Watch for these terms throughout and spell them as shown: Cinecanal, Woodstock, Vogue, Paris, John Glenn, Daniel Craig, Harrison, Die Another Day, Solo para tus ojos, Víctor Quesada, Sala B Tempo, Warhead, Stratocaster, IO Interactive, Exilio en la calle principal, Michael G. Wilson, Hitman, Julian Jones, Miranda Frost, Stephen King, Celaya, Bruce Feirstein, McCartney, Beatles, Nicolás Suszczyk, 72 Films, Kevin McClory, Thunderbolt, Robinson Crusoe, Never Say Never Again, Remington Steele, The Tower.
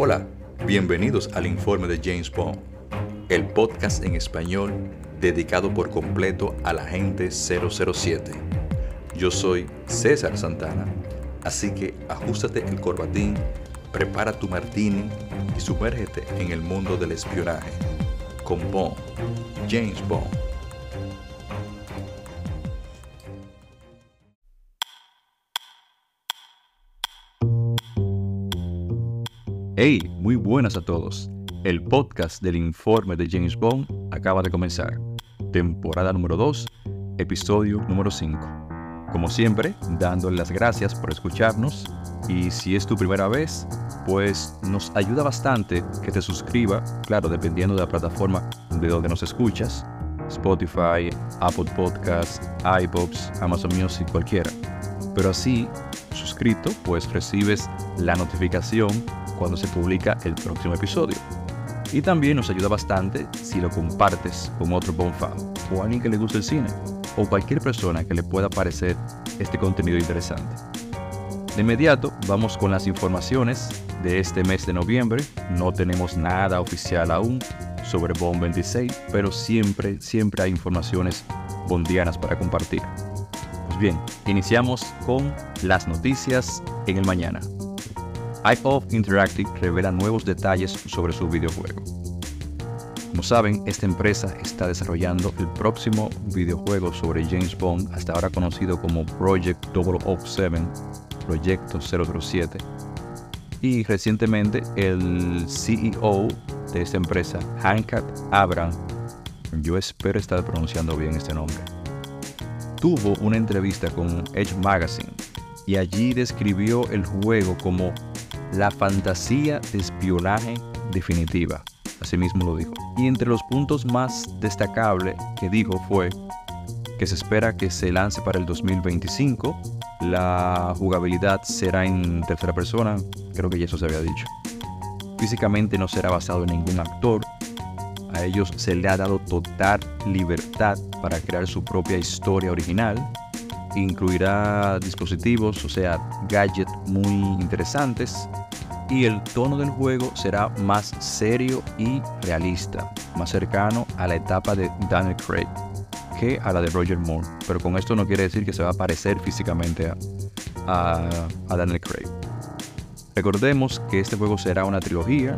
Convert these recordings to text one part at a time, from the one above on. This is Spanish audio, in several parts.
Hola, bienvenidos al informe de James Bond, el podcast en español dedicado por completo al Agente 007. Yo soy César Santana, así que ajústate el corbatín, prepara tu martini y sumérgete en el mundo del espionaje. Con Bond, James Bond. Hey, muy buenas a todos. El podcast del informe de James Bond acaba de comenzar. Temporada número 2, episodio número 5. Como siempre, dándole las gracias por escucharnos. Y si es tu primera vez, pues nos ayuda bastante que te suscribas, claro, dependiendo de la plataforma de donde nos escuchas. Spotify, Apple Podcasts, iPods, Amazon Music, cualquiera. Pero así, suscrito, pues recibes la notificación cuando se publica el próximo episodio. Y también nos ayuda bastante si lo compartes con otro Bond fan, o alguien que le guste el cine, o cualquier persona que le pueda parecer este contenido interesante. De inmediato vamos con las informaciones de este mes de noviembre. No tenemos nada oficial aún sobre Bond 26, pero siempre hay informaciones bondianas para compartir. Pues bien, iniciamos con las noticias en el mañana. IO Interactive revela nuevos detalles sobre su videojuego. Como saben, esta empresa está desarrollando el próximo videojuego sobre James Bond, hasta ahora conocido como Project 007, Proyecto 007. Y recientemente el CEO de esta empresa, Hankat Abraham, yo espero estar pronunciando bien este nombre, tuvo una entrevista con Edge Magazine y allí describió el juego como la fantasía de espionaje definitiva, así mismo lo dijo. Y entre los puntos más destacables que dijo fue que se espera que se lance para el 2025, la jugabilidad será en tercera persona, creo que ya eso se había dicho. Físicamente no será basado en ningún actor, a ellos se le ha dado total libertad para crear su propia historia original. Incluirá dispositivos, o sea, gadgets muy interesantes, y el tono del juego será más serio y realista, más cercano a la etapa de Daniel Craig que a la de Roger Moore, pero con esto no quiere decir que se va a parecer físicamente a Daniel Craig. Recordemos que este juego será una trilogía,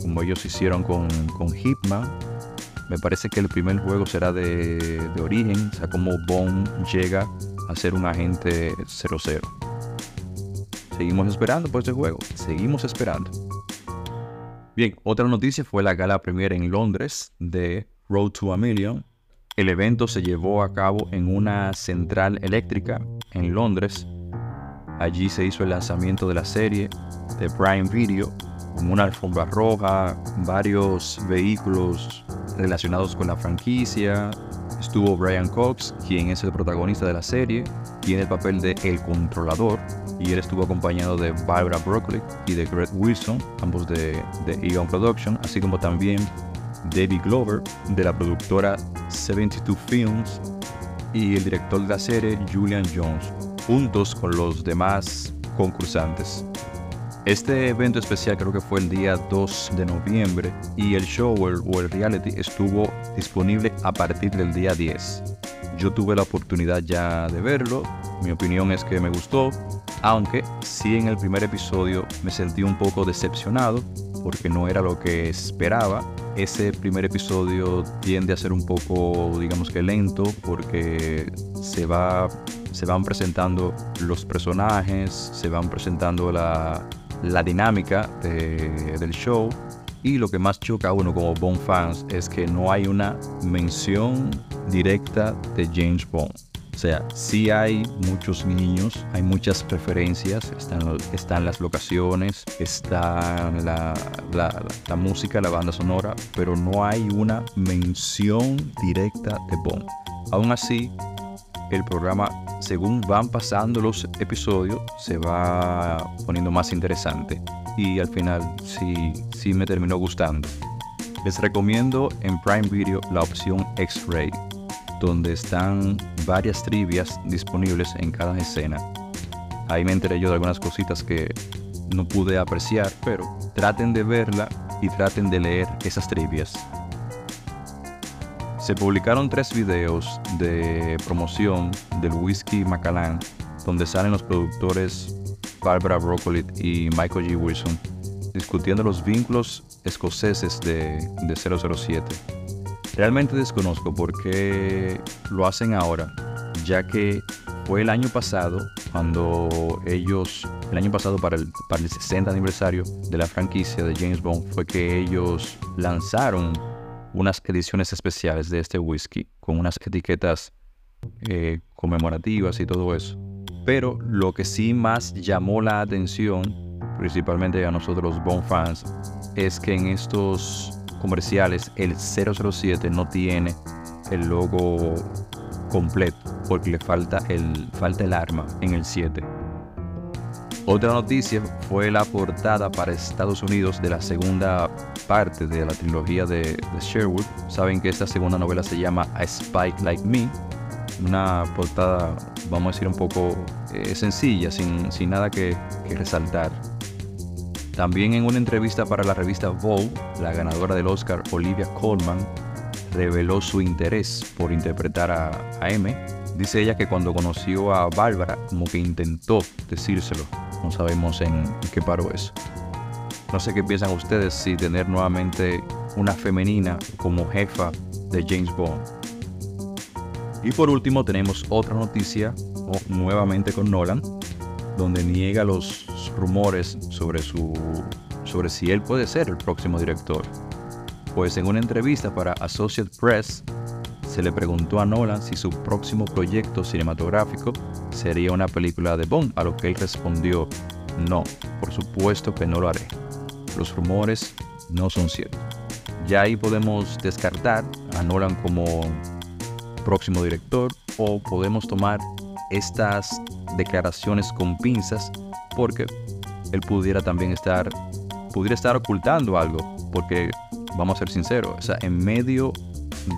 como ellos hicieron con Hitman. Me parece que el primer juego será de origen, o sea, cómo Bond llega a ser un agente 00. Seguimos esperando por este juego, seguimos esperando. Bien, otra noticia fue la gala premiere en Londres de Road to a Million. El evento se llevó a cabo en una central eléctrica en Londres. Allí se hizo el lanzamiento de la serie de Prime Video, con una alfombra roja, varios vehículos relacionados con la franquicia. Estuvo Brian Cox, quien es el protagonista de la serie, tiene el papel de El Controlador, y él estuvo acompañado de Barbara Broccoli y de Greg Wilson, ambos de IO Production, así como también David Glover, de la productora 72 Films, y el director de la serie, Julian Jones, juntos con los demás concursantes. Este evento especial creo que fue el día 2 de noviembre y el show o el reality estuvo disponible a partir del día 10. Yo tuve la oportunidad ya de verlo, mi opinión es que me gustó, aunque sí en el primer episodio me sentí un poco decepcionado porque no era lo que esperaba. Ese primer episodio tiende a ser un poco, digamos que lento, porque se van presentando los personajes, se van presentando la dinámica del show, y lo que más choca a uno como Bond fans es que no hay una mención directa de James Bond. O sea, sí hay muchos niños, hay muchas referencias, están las locaciones, está la música, la banda sonora, pero no hay una mención directa de Bond. Aún así, el programa, según van pasando los episodios, se va poniendo más interesante y al final sí me terminó gustando. Les recomiendo en Prime Video la opción X-Ray, donde están varias trivias disponibles en cada escena. Ahí me enteré yo de algunas cositas que no pude apreciar, pero traten de verla y traten de leer esas trivias. Se publicaron 3 videos de promoción del whisky Macallan, donde salen los productores Barbara Broccoli y Michael G. Wilson discutiendo los vínculos escoceses de 007. Realmente desconozco por qué lo hacen ahora, ya que fue el año pasado cuando ellos, el año pasado para el 60 aniversario de la franquicia de James Bond, fue que ellos lanzaron unas ediciones especiales de este whisky con unas etiquetas conmemorativas y todo eso. Pero lo que sí más llamó la atención, principalmente a nosotros los Bond fans, es que en estos comerciales el 007 no tiene el logo completo porque le falta el arma en el 7. Otra noticia fue la portada para Estados Unidos de la segunda parte de la trilogía de Sherwood. Saben que esta segunda novela se llama A Spy Like Me. Una portada, vamos a decir, un poco sencilla, sin nada que resaltar. También en una entrevista para la revista Vogue, la ganadora del Oscar, Olivia Colman, reveló su interés por interpretar a M. Dice ella que cuando conoció a Bárbara, como que intentó decírselo. No sabemos en qué paró eso. No sé qué piensan ustedes si tener nuevamente una femenina como jefa de James Bond. Y por último tenemos otra noticia, nuevamente con Nolan, donde niega los rumores sobre si él puede ser el próximo director. Pues en una entrevista para Associated Press se le preguntó a Nolan si su próximo proyecto cinematográfico sería una película de Bond, a lo que él respondió: no, por supuesto que no lo haré. Los rumores no son ciertos. Ya ahí podemos descartar a Nolan como próximo director, o podemos tomar estas declaraciones con pinzas porque él pudiera estar ocultando algo, porque vamos a ser sinceros, o sea, en medio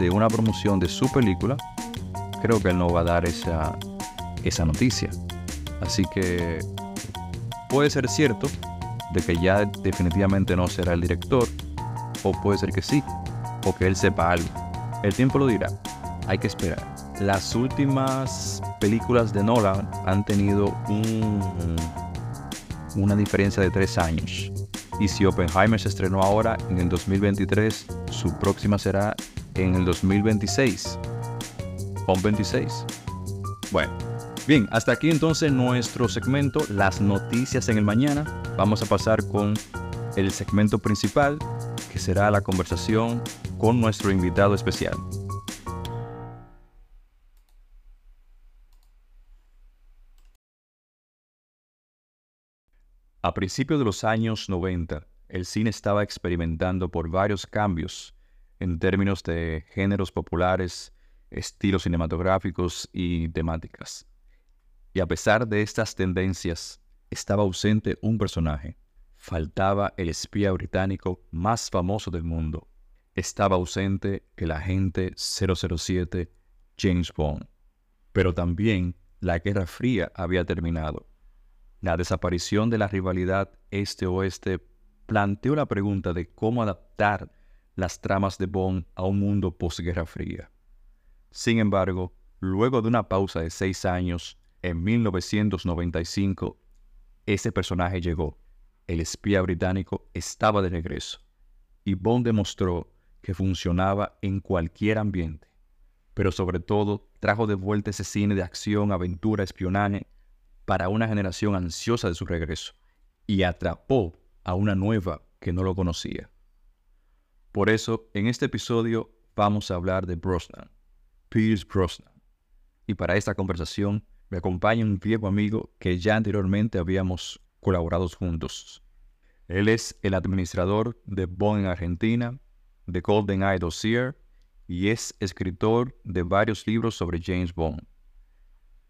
de una promoción de su película, creo que él no va a dar esa noticia. Así que puede ser cierto de que ya definitivamente no será el director, o puede ser que sí, o que él sepa algo. El tiempo lo dirá. Hay que esperar. Las últimas películas de Nolan han tenido una diferencia de 3 años. Y si Oppenheimer se estrenó ahora en el 2023, su próxima será en el 2026. Con 26. Bueno, bien, hasta aquí entonces nuestro segmento, las noticias en el mañana. Vamos a pasar con el segmento principal, que será la conversación con nuestro invitado especial. A principios de los años 90, el cine estaba experimentando por varios cambios en términos de géneros populares, estilos cinematográficos y temáticas. Y a pesar de estas tendencias, estaba ausente un personaje. Faltaba el espía británico más famoso del mundo. Estaba ausente el agente 007 James Bond. Pero también la Guerra Fría había terminado. La desaparición de la rivalidad este-oeste planteó la pregunta de cómo adaptar las tramas de Bond a un mundo posguerra fría. Sin embargo, luego de una pausa de 6 años, en 1995, ese personaje llegó. El espía británico estaba de regreso, y Bond demostró que funcionaba en cualquier ambiente. Pero sobre todo, trajo de vuelta ese cine de acción, aventura, espionaje, para una generación ansiosa de su regreso, y atrapó a una nueva que no lo conocía. Por eso, en este episodio vamos a hablar de Brosnan, Pierce Brosnan. Y para esta conversación me acompaña un viejo amigo que ya anteriormente habíamos colaborado juntos. Él es el administrador de Bond en Argentina, de GoldenEye dossier, y es escritor de varios libros sobre James Bond.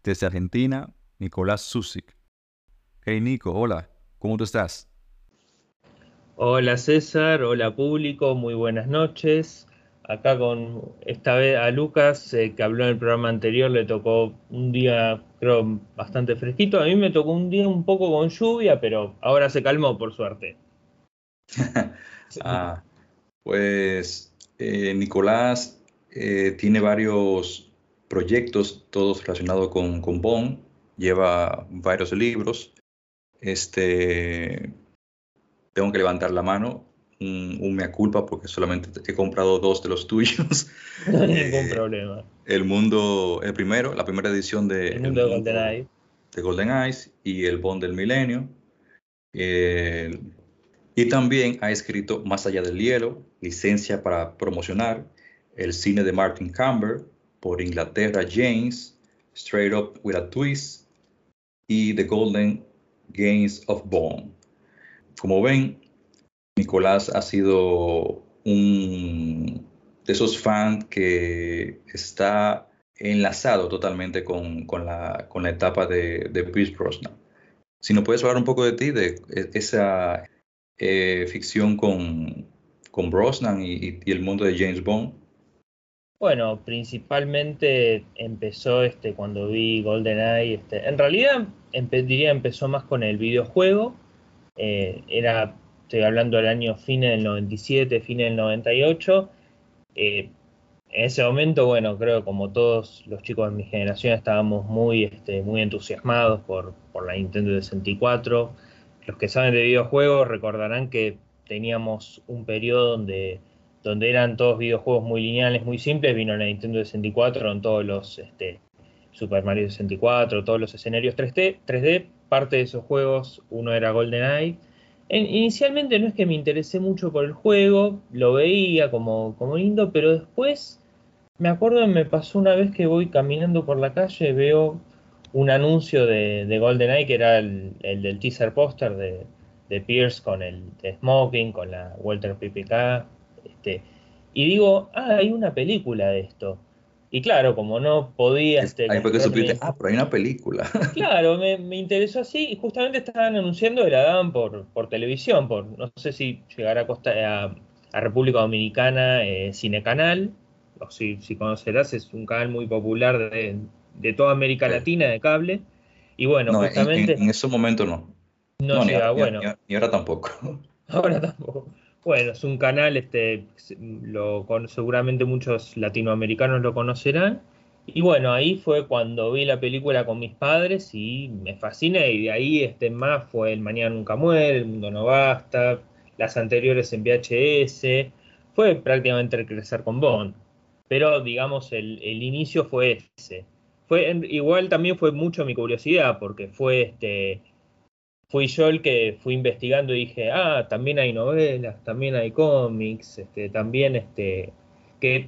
Desde Argentina, Nicolás Suszczyk. Hey Nico, hola, ¿cómo tú estás? Hola César, hola público, muy buenas noches. Acá con esta vez a Lucas, que habló en el programa anterior, le tocó un día creo, bastante fresquito. A mí me tocó un día un poco con lluvia, pero ahora se calmó, por suerte. Ah, pues Nicolás tiene varios proyectos, todos relacionados con Bond. Lleva varios libros. Tengo que levantar la mano. Un mea culpa porque solamente he comprado dos de los tuyos. No hay ningún problema. El mundo, el primero, la primera edición de el mundo de GoldenEye y el Bond del Milenio. Y también ha escrito Más allá del hielo, licencia para promocionar, el cine de Martin Campbell, Por Inglaterra James, Straight Up with a Twist y The Golden Games of Bond. Como ven, Nicolás ha sido un de esos fans que está enlazado totalmente con la etapa de Pierce Brosnan. Si nos puedes hablar un poco de ti, de esa ficción con Brosnan y el mundo de James Bond. Bueno, principalmente empezó cuando vi GoldenEye. En realidad, diría empezó más con el videojuego. Estoy hablando del año fines del 97, fines del 98. En ese momento, bueno, creo que como todos los chicos de mi generación estábamos muy entusiasmados por la Nintendo 64. Los que saben de videojuegos recordarán que teníamos un periodo donde eran todos videojuegos muy lineales, muy simples. Vino la Nintendo 64 con todos los Super Mario 64, todos los escenarios 3D. Parte de esos juegos, uno era GoldenEye. Inicialmente no es que me interesé mucho por el juego, lo veía como lindo, pero después me acuerdo que me pasó una vez que voy caminando por la calle, veo un anuncio de GoldenEye que era el del teaser póster de Pierce con el de smoking, con la Walter PPK, y digo, hay una película de esto. Y claro, como no podía... Ahí fue que supiste, pero hay una película. Claro, me interesó así, y justamente estaban anunciando que la daban por televisión, no sé si llegará a República Dominicana Cinecanal, o si conocerás, es un canal muy popular de toda América Latina, de cable, y bueno, no, justamente... En ese momento no. No llega, bueno. Ni ahora tampoco. Ahora tampoco. Bueno, es un canal, seguramente muchos latinoamericanos lo conocerán. Y bueno, ahí fue cuando vi la película con mis padres y me fasciné. Y de ahí más fue El Mañana Nunca Muere, El Mundo No Basta, las anteriores en VHS. Fue prácticamente el crecer con Bond. Pero digamos, el inicio fue ese. Igual también fue mucho mi curiosidad, porque fue Fui yo el que fui investigando y dije, también hay novelas, también hay cómics, también que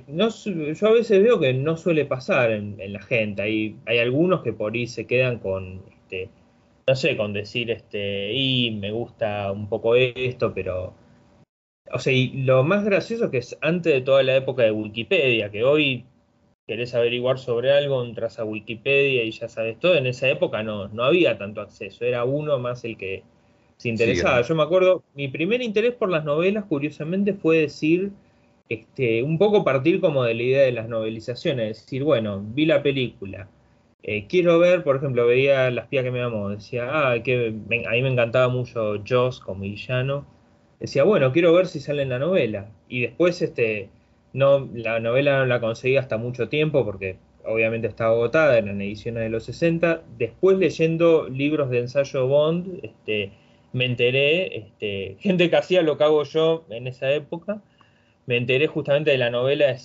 no, yo a veces veo que no suele pasar en la gente. Hay algunos que por ahí se quedan con, no sé, con decir, y me gusta un poco esto, pero... O sea, y lo más gracioso es que es antes de toda la época de Wikipedia, que hoy querés averiguar sobre algo, entras a Wikipedia y ya sabes todo. En esa época no había tanto acceso, era uno más el que se interesaba. Sí, yo me acuerdo, mi primer interés por las novelas, curiosamente, fue decir, un poco partir como de la idea de las novelizaciones, es decir, bueno, vi la película, quiero ver, por ejemplo, veía La espía que me amó, decía, a mí me encantaba mucho Joss como villano, decía, bueno, quiero ver si sale en la novela, y después, no, la novela no la conseguí hasta mucho tiempo porque obviamente estaba agotada, eran ediciones de los 60. Después, leyendo libros de ensayo Bond, me enteré, gente que hacía lo que hago yo en esa época, me enteré justamente de la novela,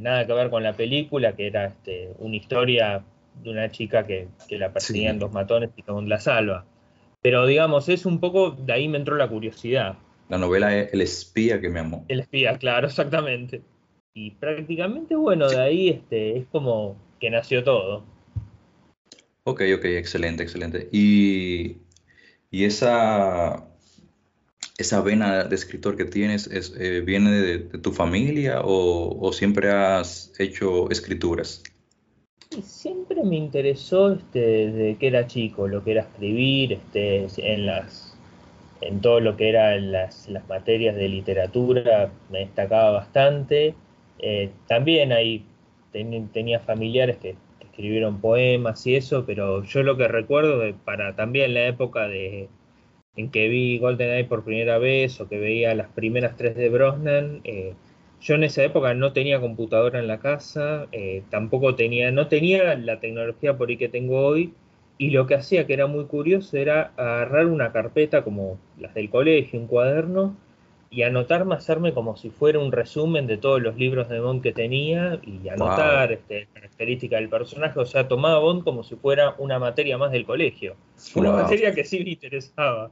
nada que ver con la película, que era una historia de una chica que la perseguían dos matones y Bond la salva. Pero digamos, es un poco, de ahí me entró la curiosidad. La novela es El espía que me amó. El espía, claro, exactamente. Y prácticamente, bueno, de ahí es como que nació todo. Ok, excelente. Y esa vena de escritor que tienes ¿viene de tu familia o siempre has hecho escrituras? Siempre me interesó desde que era chico, lo que era escribir, en todo lo que eran las materias de literatura me destacaba bastante. También tenía familiares que escribieron poemas y eso, pero yo lo que recuerdo de, para también la época de en que vi GoldenEye por primera vez o que veía las primeras tres de Brosnan, yo en esa época no tenía computadora en la casa, tampoco tenía la tecnología por ahí que tengo hoy, y lo que hacía, que era muy curioso, era agarrar una carpeta como las del colegio, un cuaderno, y anotarme, hacerme como si fuera un resumen de todos los libros de Bond que tenía, y anotar características del personaje. O sea, tomaba Bond como si fuera una materia más del colegio. Una materia que sí me interesaba.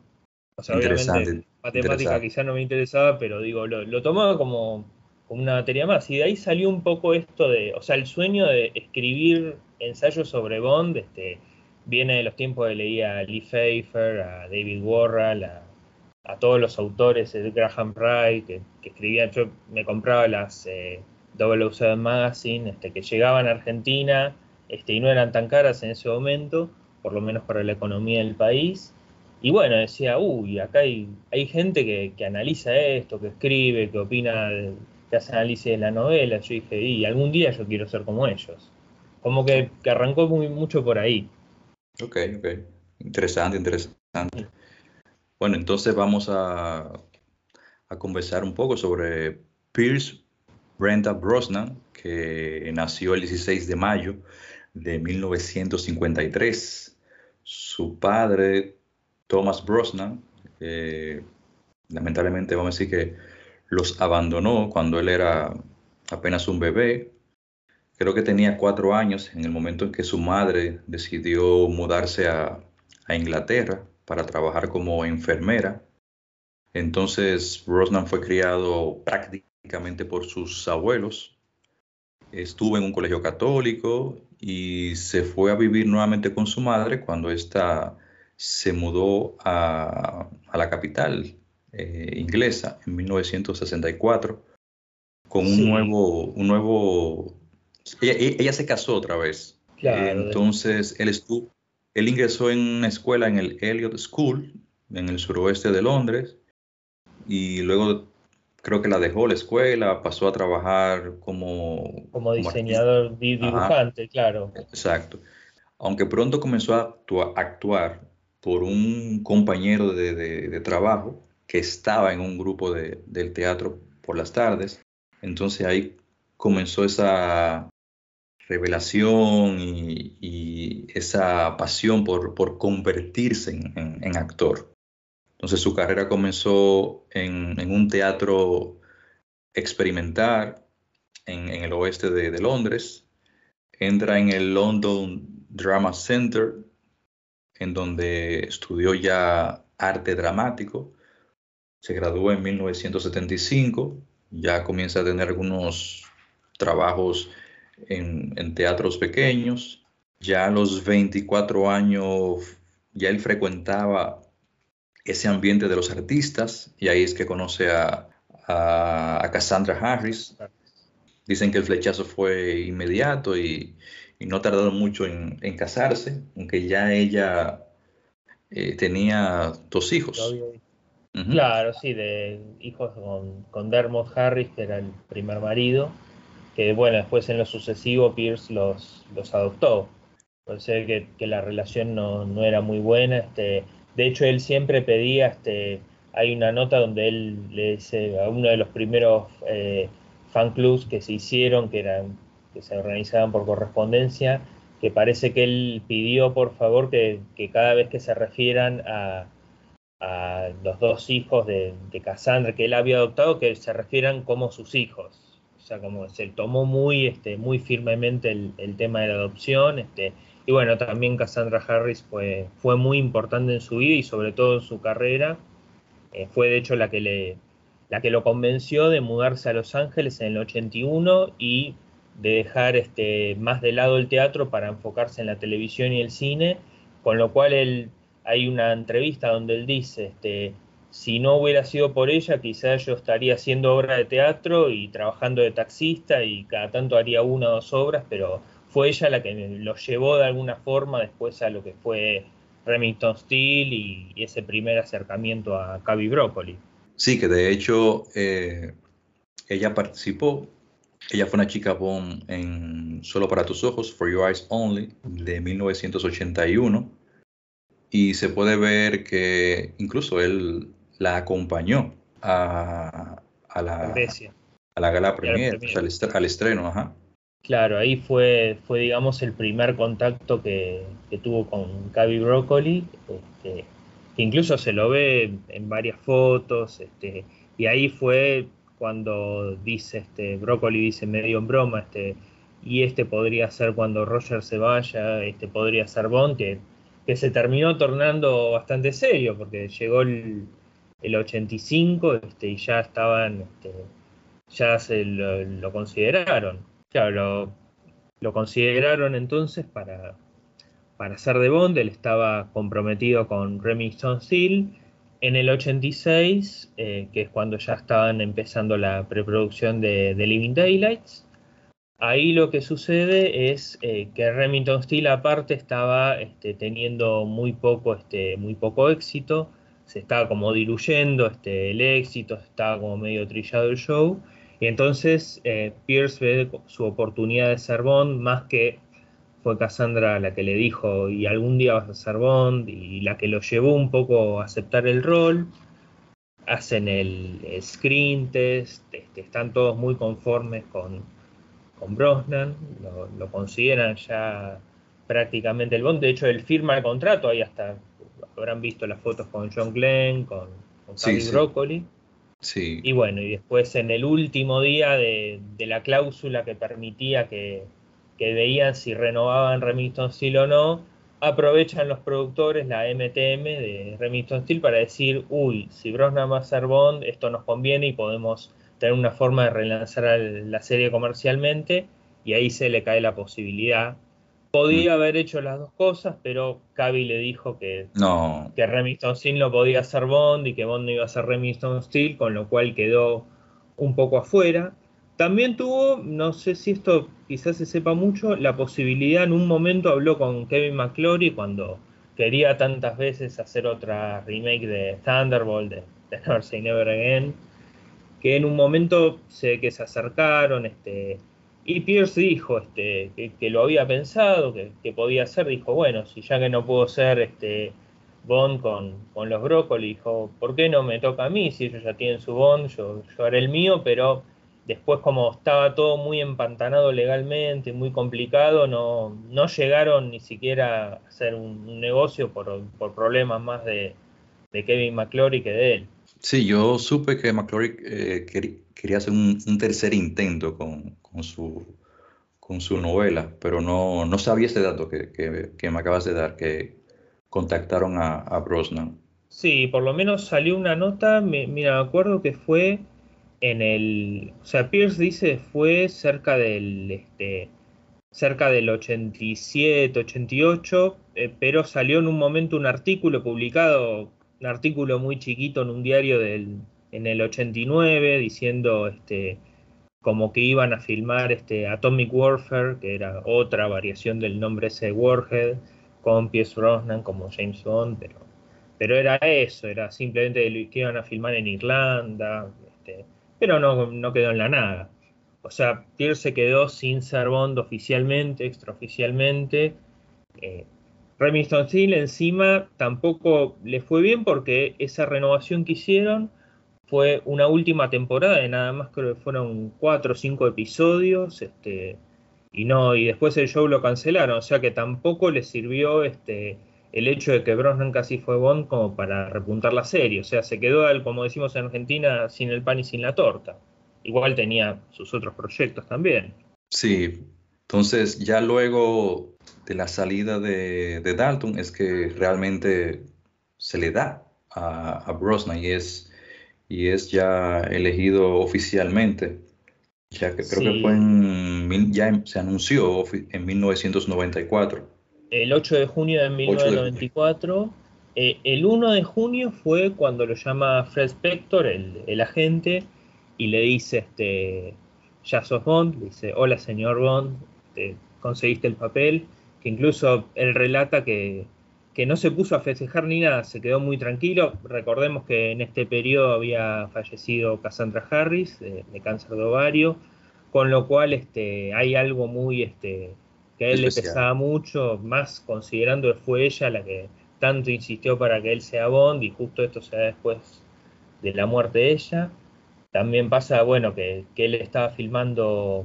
O sea, obviamente matemática quizá no me interesaba, pero digo, lo tomaba como una materia más. Y de ahí salió un poco esto de, o sea, el sueño de escribir ensayos sobre Bond, viene de los tiempos que leía a Lee Pfeiffer, a David Worrell, a todos los autores, el Graham Wright, que escribían. Yo me compraba las 007 Magazine, que llegaban a Argentina, y no eran tan caras en ese momento, por lo menos para la economía del país. Y bueno, decía, acá hay gente que analiza esto, que escribe, que opina, que hace análisis de la novela. Yo dije, algún día yo quiero ser como ellos. Como que arrancó mucho por ahí. Ok. Interesante. Bueno, entonces vamos a conversar un poco sobre Pierce Brenda Brosnan, que nació el 16 de mayo de 1953. Su padre, Thomas Brosnan, lamentablemente vamos a decir que los abandonó cuando él era apenas un bebé. Creo que tenía 4 años en el momento en que su madre decidió mudarse a Inglaterra para trabajar como enfermera. Entonces Brosnan fue criado prácticamente por sus abuelos. Estuvo en un colegio católico y se fue a vivir nuevamente con su madre cuando ésta se mudó a la capital inglesa en 1964 con un nuevo... Ella se casó otra vez. Claro. Entonces él ingresó en una escuela en el Eliot School, en el suroeste de Londres, y luego creo que la dejó la escuela, pasó a trabajar como diseñador, dibujante. Ajá, claro. Exacto. Aunque pronto comenzó a actuar por un compañero de trabajo que estaba en un grupo del teatro por las tardes. Entonces ahí comenzó esa revelación y esa pasión por convertirse en actor. Entonces su carrera comenzó en un teatro experimental en el oeste de Londres. Entra en el London Drama Center, en donde estudió ya arte dramático. Se graduó en 1975, ya comienza a tener algunos trabajos en teatros pequeños. Ya a los 24 años, ya él frecuentaba ese ambiente de los artistas, y ahí es que conoce a Cassandra Harris. Dicen que el flechazo fue inmediato y no tardaron mucho en casarse, aunque ya ella tenía 2 hijos. Uh-huh. Claro, sí, de hijos con Dermot Harris, que era el primer marido. Que bueno, después en lo sucesivo Pierce los adoptó. Entonces que la relación no era muy buena. De hecho, él siempre pedía, hay una nota donde él le dice a uno de los primeros fan clubs que se hicieron, que se organizaban por correspondencia, que parece que él pidió por favor que cada vez que se refieran a los 2 hijos de Cassandra que él había adoptado, que se refieran como sus hijos. O sea, como se tomó muy firmemente el tema de la adopción. Y bueno, también Cassandra Harris fue muy importante en su vida y sobre todo en su carrera. Fue de hecho la que lo convenció de mudarse a Los Ángeles en el 81 y de dejar más de lado el teatro para enfocarse en la televisión y el cine, con lo cual hay una entrevista donde él dice... Si no hubiera sido por ella, quizás yo estaría haciendo obra de teatro y trabajando de taxista y cada tanto haría 1 o 2 obras, pero fue ella la que lo llevó de alguna forma después a lo que fue Remington Steele y ese primer acercamiento a Cubby Broccoli. Sí, que de hecho ella participó Ella fue una chica Bond en Solo para tus ojos, For Your Eyes Only, de 1981. Y se puede ver que incluso él la acompañó a la gala premier, o sea, al estreno. Ajá. Claro, ahí fue digamos el primer contacto que tuvo con Cubby Broccoli, que incluso se lo ve en varias fotos, y ahí fue cuando dice Broccoli, dice medio en broma, y podría ser cuando Roger se vaya, podría ser Bond, que se terminó tornando bastante serio, porque llegó el 85 y ya estaban, ya se lo consideraron. Claro, lo consideraron entonces para ser de Bond. Él estaba comprometido con Remington Steele. En el 86, que es cuando ya estaban empezando la preproducción de Living Daylights, ahí lo que sucede es que Remington Steele aparte estaba teniendo muy poco éxito, se estaba como diluyendo el éxito, estaba como medio trillado el show. Y entonces Pierce ve su oportunidad de ser Bond, más que fue Cassandra la que le dijo, y algún día vas a ser Bond, y la que lo llevó un poco a aceptar el rol. Hacen el screen test, están todos muy conformes con Brosnan, lo consideran ya prácticamente el Bond. De hecho, él firma el contrato, ahí hasta habrán visto las fotos con John Glenn, con Cubby Broccoli. Sí. Y bueno, y después en el último día de la cláusula que permitía que veían si renovaban Remington Steele o no, aprovechan los productores, la MTM de Remington Steele, para decir, uy, si Brosnan va a ser Bond, esto nos conviene y podemos tener una forma de relanzar la serie comercialmente, y ahí se le cae la posibilidad. Podía haber hecho las dos cosas, pero Cubby le dijo que Remington Steele no podía ser Bond y que Bond no iba a ser Remington Steele, con lo cual quedó un poco afuera. También tuvo, no sé si esto quizás se sepa mucho, la posibilidad, en un momento habló con Kevin McClory cuando quería tantas veces hacer otra remake de Thunderbolt, de Never Say Never Again, que en un momento sé que se acercaron, y Pierce dijo que lo había pensado, que podía ser. Dijo, bueno, si ya que no puedo ser Bond con los Broccoli, dijo, ¿por qué no me toca a mí? Si ellos ya tienen su Bond, yo haré el mío. Pero después, como estaba todo muy empantanado legalmente, muy complicado, no llegaron ni siquiera a hacer un negocio por problemas más de Kevin McClory que de él. Sí, yo supe que McClory quería hacer un tercer intento con su novela, pero no sabía ese dato que me acabas de dar, que contactaron a Brosnan. Sí, por lo menos salió una nota, me acuerdo que fue o sea, Pierce dice fue cerca del, cerca del 87, 88, pero salió en un momento un artículo publicado, un artículo muy chiquito en un diario en el 89, diciendo como que iban a filmar Atomic Warfare, que era otra variación del nombre ese de Warhead, con Pierce Brosnan como James Bond, pero era eso, era simplemente que iban a filmar en Irlanda, pero no quedó en la nada. O sea, Pierce se quedó sin ser Bond oficialmente, extraoficialmente. Remington Steele encima tampoco le fue bien, porque esa renovación que hicieron fue una última temporada de nada más, creo que fueron 4 o 5 episodios, y después el show lo cancelaron. O sea que tampoco le sirvió el hecho de que Brosnan casi fue Bond como para repuntar la serie. O sea, se quedó, como decimos en Argentina, sin el pan y sin la torta. Igual tenía sus otros proyectos también. Sí, entonces ya luego de la salida de Dalton es que realmente se le da a Brosnan, y es ya elegido oficialmente, ya que creo que fue ya se anunció en 1994. El 8 de junio de 1994. El 1 de junio fue cuando lo llama Fred Spector, el agente, y le dice, ya sos Bond. Le dice, hola señor Bond, conseguiste el papel. Que incluso él relata que no se puso a festejar ni nada, se quedó muy tranquilo. Recordemos que en este periodo había fallecido Cassandra Harris de cáncer de ovario. con lo cual hay algo muy que a él especial. Le pesaba mucho, más considerando que fue ella la que tanto insistió para que él sea Bond, y justo esto se da después de la muerte de ella. También pasa, bueno, que él estaba filmando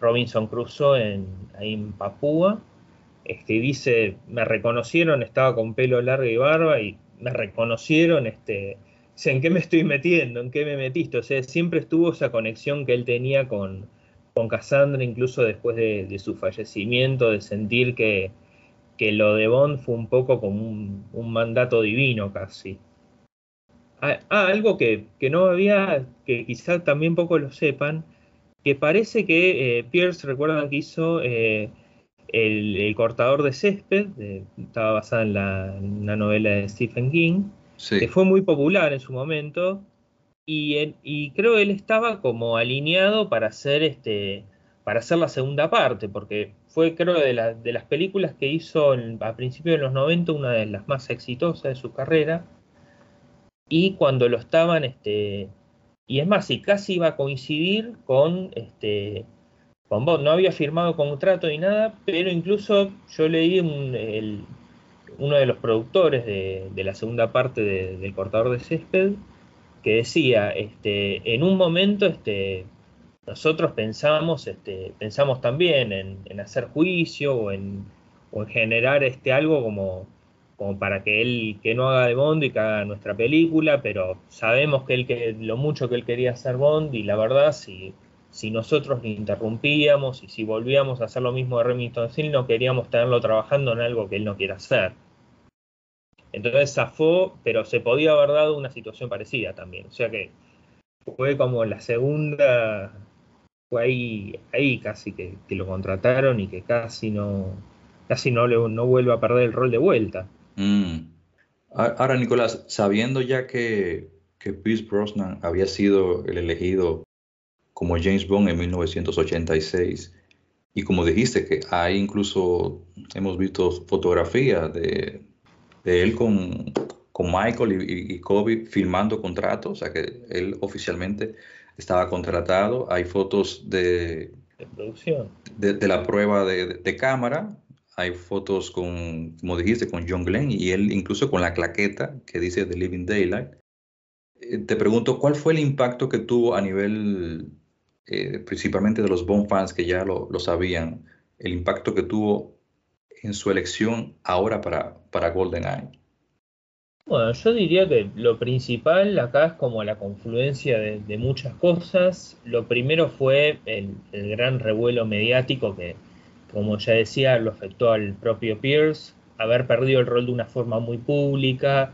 Robinson Crusoe ahí en Papúa, y dice, me reconocieron, estaba con pelo largo y barba, y me reconocieron, dice, ¿en qué me estoy metiendo? ¿En qué me metiste? O sea, siempre estuvo esa conexión que él tenía con Cassandra, incluso después de su fallecimiento, de sentir que lo de Bond fue un poco como un mandato divino casi. Algo que no había, que quizás también poco lo sepan, que parece que Pierce, recuerdan que hizo el cortador de césped, estaba basada en una novela de Stephen King, sí, que fue muy popular en su momento, y creo que él estaba como alineado para hacer la segunda parte, porque fue, creo, de las películas que hizo a principios de los 90, una de las más exitosas de su carrera. Y cuando lo estaban, y es más, y casi iba a coincidir con Bond, no había firmado contrato ni nada, pero incluso yo leí uno de los productores de la segunda parte del cortador de césped, que decía, en un momento, nosotros pensamos también en hacer juicio o en generar algo como para que él que no haga de Bond y que haga nuestra película, pero sabemos que lo mucho que él quería hacer Bond, y la verdad, si nosotros le interrumpíamos y si volvíamos a hacer lo mismo de Remington Steele, no queríamos tenerlo trabajando en algo que él no quiera hacer. Entonces zafó, pero se podía haber dado una situación parecida también, o sea que fue como la segunda, fue ahí casi que lo contrataron y que casi no vuelve a perder el rol de vuelta. Ahora, Nicolás, sabiendo ya que Pierce Brosnan había sido el elegido como James Bond en 1986, y como dijiste que ahí incluso hemos visto fotografías de él con Michael y Cubby firmando contratos, o sea que él oficialmente estaba contratado, hay fotos de producción, de la prueba de cámara. Hay fotos como dijiste, con John Glenn, y él incluso con la claqueta que dice The Living Daylight. Te pregunto, ¿cuál fue el impacto que tuvo a nivel, principalmente de los Bond fans que ya lo sabían, el impacto que tuvo en su elección ahora para GoldenEye? Bueno, yo diría que lo principal acá es como la confluencia de muchas cosas. Lo primero fue el gran revuelo mediático que, como ya decía, lo afectó al propio Pierce, haber perdido el rol de una forma muy pública.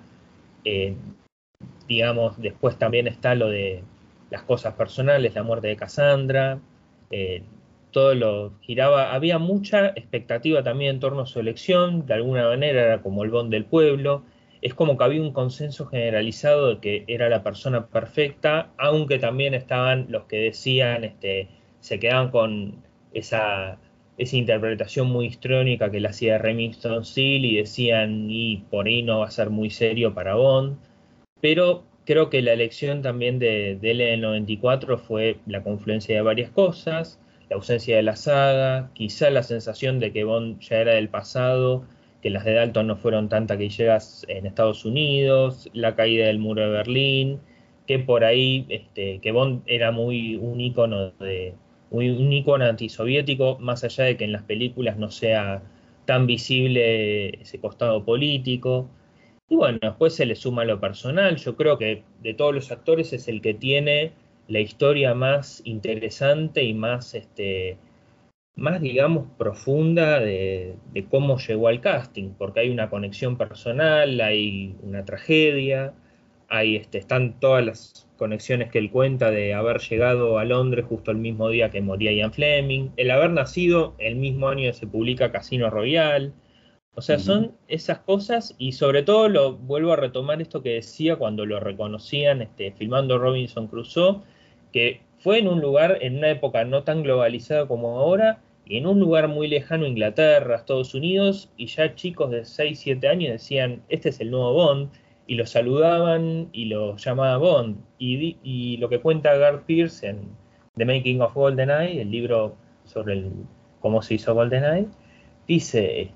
Digamos, después también está lo de las cosas personales, la muerte de Cassandra, todo lo giraba. Había mucha expectativa también en torno a su elección, de alguna manera era como el Bond del pueblo. Es como que había un consenso generalizado de que era la persona perfecta, aunque también estaban los que decían, se quedaban con esa interpretación muy histriónica que le hacía Remington Steele, y decían, y por ahí no va a ser muy serio para Bond. Pero creo que la elección también de él en el 94 fue la confluencia de varias cosas, la ausencia de la saga, quizá la sensación de que Bond ya era del pasado, que las de Dalton no fueron tantas que llegas en Estados Unidos, la caída del muro de Berlín, que por ahí que Bond era muy un ícono un icono antisoviético, más allá de que en las películas no sea tan visible ese costado político. Y bueno, después se le suma lo personal. Yo creo que de todos los actores es el que tiene la historia más interesante y más, más digamos, profunda de cómo llegó al casting, porque hay una conexión personal, hay una tragedia, hay están todas las conexiones que él cuenta de haber llegado a Londres justo el mismo día que moría Ian Fleming, el haber nacido el mismo año que se publica Casino Royale. O sea, son esas cosas, y sobre todo vuelvo a retomar esto que decía cuando lo reconocían filmando Robinson Crusoe, que fue en un lugar, en una época no tan globalizada como ahora, y en un lugar muy lejano, Inglaterra, Estados Unidos, y ya chicos de 6, 7 años decían, este es el nuevo Bond, y lo saludaban y lo llamaba Bond. Y lo que cuenta Garth Pierce The Making of GoldenEye, el libro sobre cómo se hizo GoldenEye, dice,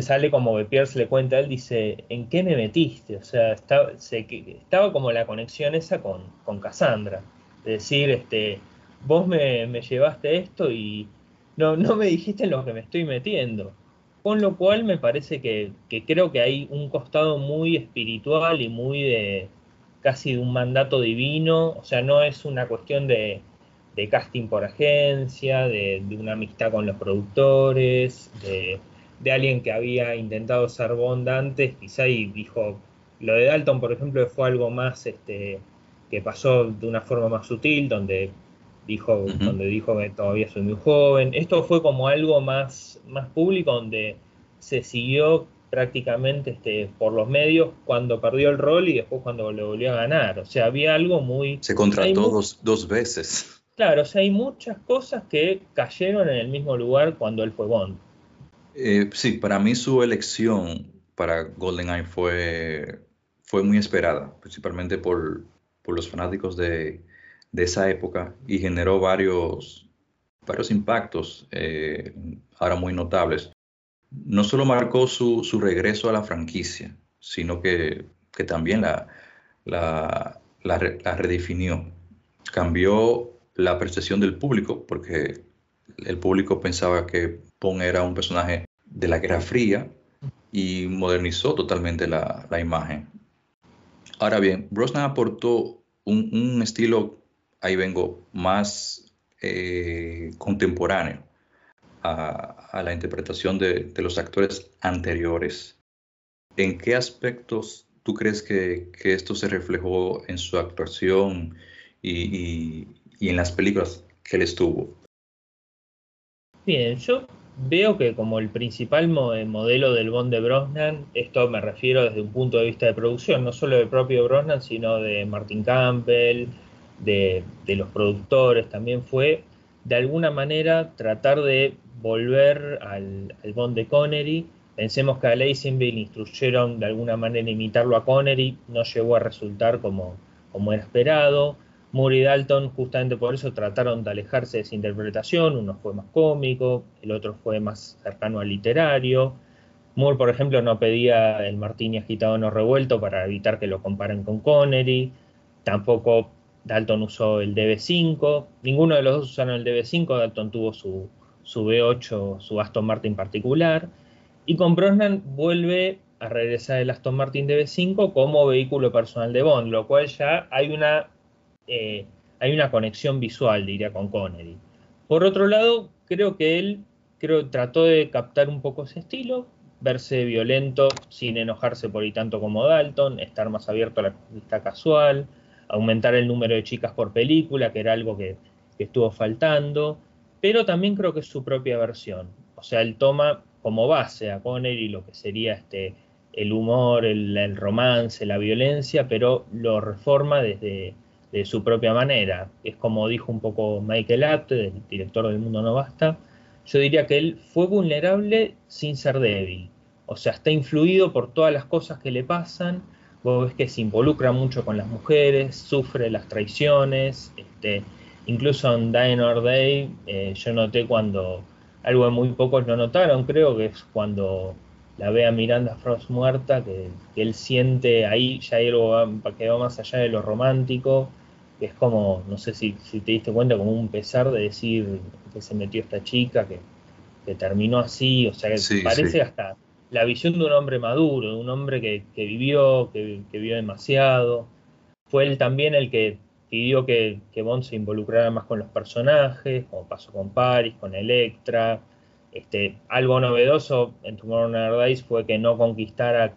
sale como que Pierce le cuenta a él, dice, ¿en qué me metiste? O sea, estaba como la conexión esa con Cassandra, de decir, vos me llevaste esto y no me dijiste en lo que me estoy metiendo. Con lo cual me parece que creo que hay un costado muy espiritual y muy casi de un mandato divino, o sea, no es una cuestión de casting por agencia, de una amistad con los productores, de alguien que había intentado ser Bond antes, quizá, y dijo, lo de Dalton, por ejemplo, fue algo más, que pasó de una forma más sutil, donde dijo que todavía soy muy joven. Esto fue como algo más público, donde se siguió prácticamente por los medios cuando perdió el rol y después cuando lo volvió a ganar. O sea, había algo muy... Se contrató dos veces. Claro, o sea, hay muchas cosas que cayeron en el mismo lugar cuando él fue Bond. Sí, para mí su elección para GoldenEye fue muy esperada, principalmente por los fanáticos de esa época, y generó varios impactos ahora muy notables. No solo marcó su regreso a la franquicia, sino que también la redefinió. Cambió la percepción del público, porque el público pensaba que Bond era un personaje de la Guerra Fría, y modernizó totalmente la imagen. Ahora bien, Brosnan aportó un estilo... Ahí vengo más contemporáneo a la interpretación de los actores anteriores. ¿En qué aspectos tú crees que esto se reflejó en su actuación y en las películas que él estuvo? Bien, yo veo que como el principal modelo del Bond de Brosnan, esto me refiero desde un punto de vista de producción, no solo del propio Brosnan, sino de Martin Campbell... De los productores también, fue de alguna manera tratar de volver al Bond de Connery. Pensemos que a Lazenby le instruyeron de alguna manera imitarlo a Connery, no llegó a resultar como era esperado. Moore y Dalton justamente por eso trataron de alejarse de esa interpretación, uno fue más cómico, el otro fue más cercano al literario. Moore, por ejemplo, no pedía el martini agitado no revuelto para evitar que lo comparen con Connery, tampoco Dalton usó el DB5, ninguno de los dos usaron el DB5, Dalton tuvo su B8, su Aston Martin particular, y con Brosnan vuelve a regresar el Aston Martin DB5 como vehículo personal de Bond, lo cual ya hay una conexión visual, diría, con Connery. Por otro lado, creo que él trató de captar un poco ese estilo, verse violento sin enojarse por ahí tanto como Dalton, estar más abierto a la vista casual, aumentar el número de chicas por película, que era algo que estuvo faltando, pero también creo que es su propia versión. O sea, él toma como base a Connery lo que sería el humor, el romance, la violencia, pero lo reforma de su propia manera. Es como dijo un poco Michael Apted, el director del Mundo No Basta, yo diría que él fue vulnerable sin ser débil. O sea, está influido por todas las cosas que le pasan. Vos ves que se involucra mucho con las mujeres, sufre las traiciones, incluso en Die Another Day, yo noté cuando, algo que muy pocos lo notaron, creo que es cuando la ve a Miranda Frost muerta, que él siente ahí, ya hay algo que va más allá de lo romántico, que es como, no sé si te diste cuenta, como un pesar de decir que se metió esta chica, que terminó así, o sea, que sí, parece sí. Hasta... la visión de un hombre maduro, de un hombre que vivió, que vio demasiado. Fue él también el que pidió que Bond se involucrara más con los personajes, como pasó con Paris, con Electra. Algo novedoso en Tomorrow Never Dies fue que no conquistara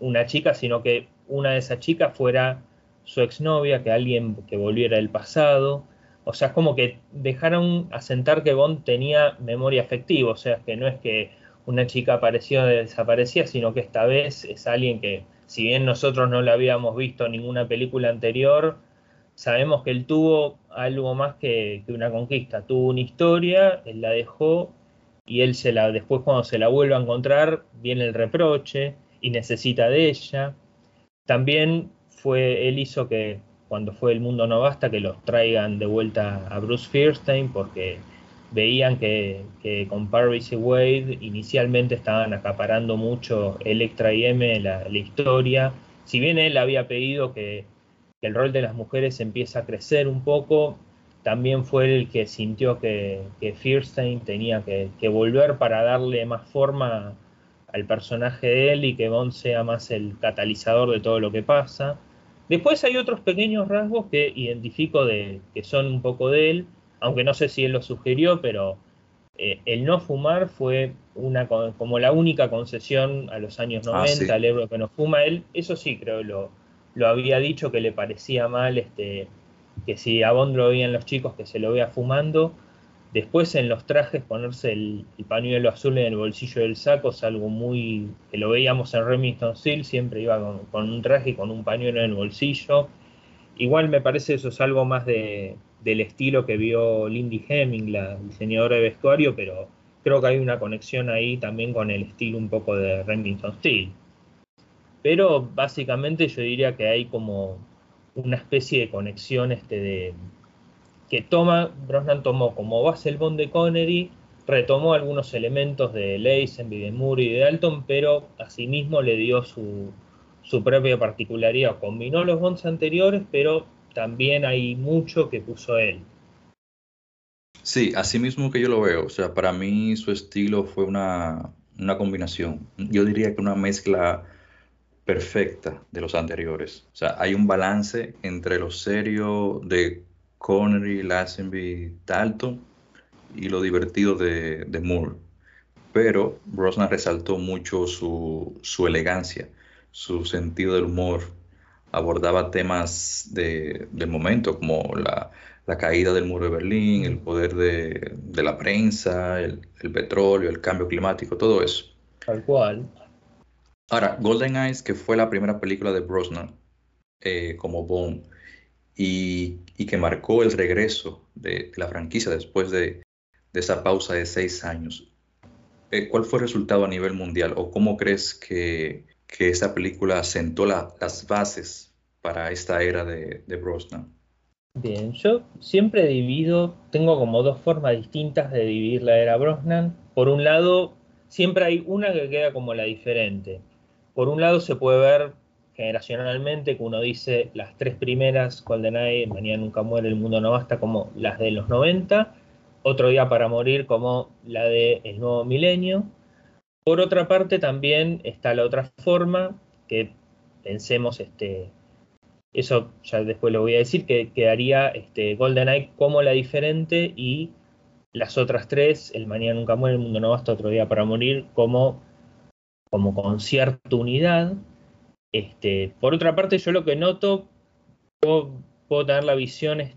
una chica, sino que una de esas chicas fuera su exnovia, que alguien que volviera del pasado. O sea, es como que dejaron asentar que Bond tenía memoria afectiva, o sea, que no es que una chica apareció o desaparecía, sino que esta vez es alguien que, si bien nosotros no la habíamos visto en ninguna película anterior, sabemos que él tuvo algo más que una conquista, tuvo una historia, él la dejó, y él después cuando se la vuelve a encontrar, viene el reproche, y necesita de ella. También él hizo que cuando fue El Mundo No Basta, que los traigan de vuelta a Bruce Feirstein, porque veían que con Paris y Wade inicialmente estaban acaparando mucho Electra y M la historia. Si bien él había pedido que el rol de las mujeres empieza a crecer un poco, también fue el que sintió que Feirstein tenía que volver para darle más forma al personaje de él y que Bond sea más el catalizador de todo lo que pasa. Después hay otros pequeños rasgos que identifico que son un poco de él, aunque no sé si él lo sugirió, pero el no fumar fue como la única concesión a los años 90, sí. El ebro que no fuma él, eso sí creo lo había dicho, que le parecía mal que si a Bond lo veían los chicos que se lo vea fumando. Después en los trajes ponerse el pañuelo azul en el bolsillo del saco es algo muy que lo veíamos en Remington Steele, siempre iba con un traje y con un pañuelo en el bolsillo. Igual me parece eso es algo más del estilo que vio Lindy Hemming, la diseñadora de vestuario, pero creo que hay una conexión ahí también con el estilo un poco de Remington Steele. Pero básicamente yo diría que hay como una especie de conexión que Brosnan tomó como base el Bond de Connery, retomó algunos elementos de Lazenby, de Moore y de Dalton, pero asimismo le dio su propia particularidad. Combinó los Bonds anteriores, pero también hay mucho que puso él. Sí, así mismo que yo lo veo. O sea, para mí su estilo fue una combinación. Yo diría que una mezcla perfecta de los anteriores. O sea, hay un balance entre lo serio de Connery, Lazenby, Dalton y lo divertido de Moore, pero Brosnan resaltó mucho su elegancia, su sentido del humor, abordaba temas del momento como la caída del muro de Berlín, el poder de la prensa, el petróleo, el cambio climático, todo eso. Tal cual. Ahora, GoldenEye, que fue la primera película de Brosnan como Bond, y que marcó el regreso de la franquicia después de esa pausa de 6 años. ¿Cuál fue el resultado a nivel mundial? ¿O cómo crees que esa película sentó las bases para esta era de Brosnan? Bien, yo siempre tengo como dos formas distintas de dividir la era Brosnan. Por un lado, siempre hay una que queda como la diferente. Por un lado se puede ver generacionalmente, que uno dice las tres primeras, GoldenEye, Mañana Nunca Muere, El Mundo No Basta, como las de los 90, Otro Día para Morir como la de El Nuevo Milenio. Por otra parte también está la otra forma, que pensemos, eso ya después lo voy a decir, que quedaría GoldenEye como la diferente y las otras tres, El Mañana Nunca Muere, El Mundo No Basta, Otro Día para Morir, como con cierta unidad. Por otra parte, yo lo que noto, puedo tener la visión o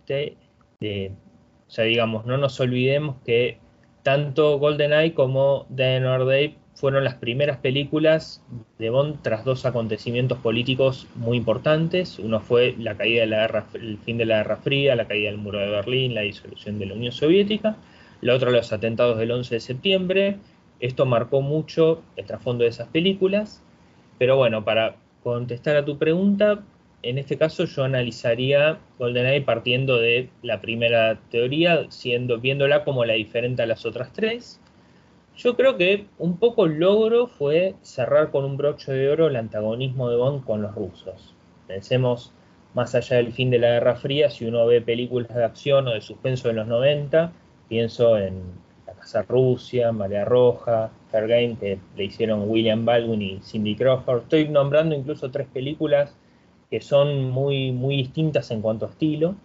sea, digamos, no nos olvidemos que tanto GoldenEye como Die Another Day fueron las primeras películas de Bond tras dos acontecimientos políticos muy importantes. Uno fue la caída el fin de la Guerra Fría, la caída del Muro de Berlín, la disolución de la Unión Soviética. La otra, los atentados del 11 de septiembre. Esto marcó mucho el trasfondo de esas películas. Pero bueno, para contestar a tu pregunta, en este caso yo analizaría GoldenEye partiendo de la primera teoría, viéndola como la diferente a las otras tres. Yo creo que un poco el logro fue cerrar con un broche de oro el antagonismo de Bond con los rusos. Pensemos más allá del fin de la Guerra Fría, si uno ve películas de acción o de suspenso de los 90, pienso en La Casa Rusia, Marea Roja, Fair Game, que le hicieron William Baldwin y Cindy Crawford. Estoy nombrando incluso tres películas que son muy, muy distintas en cuanto a estilo.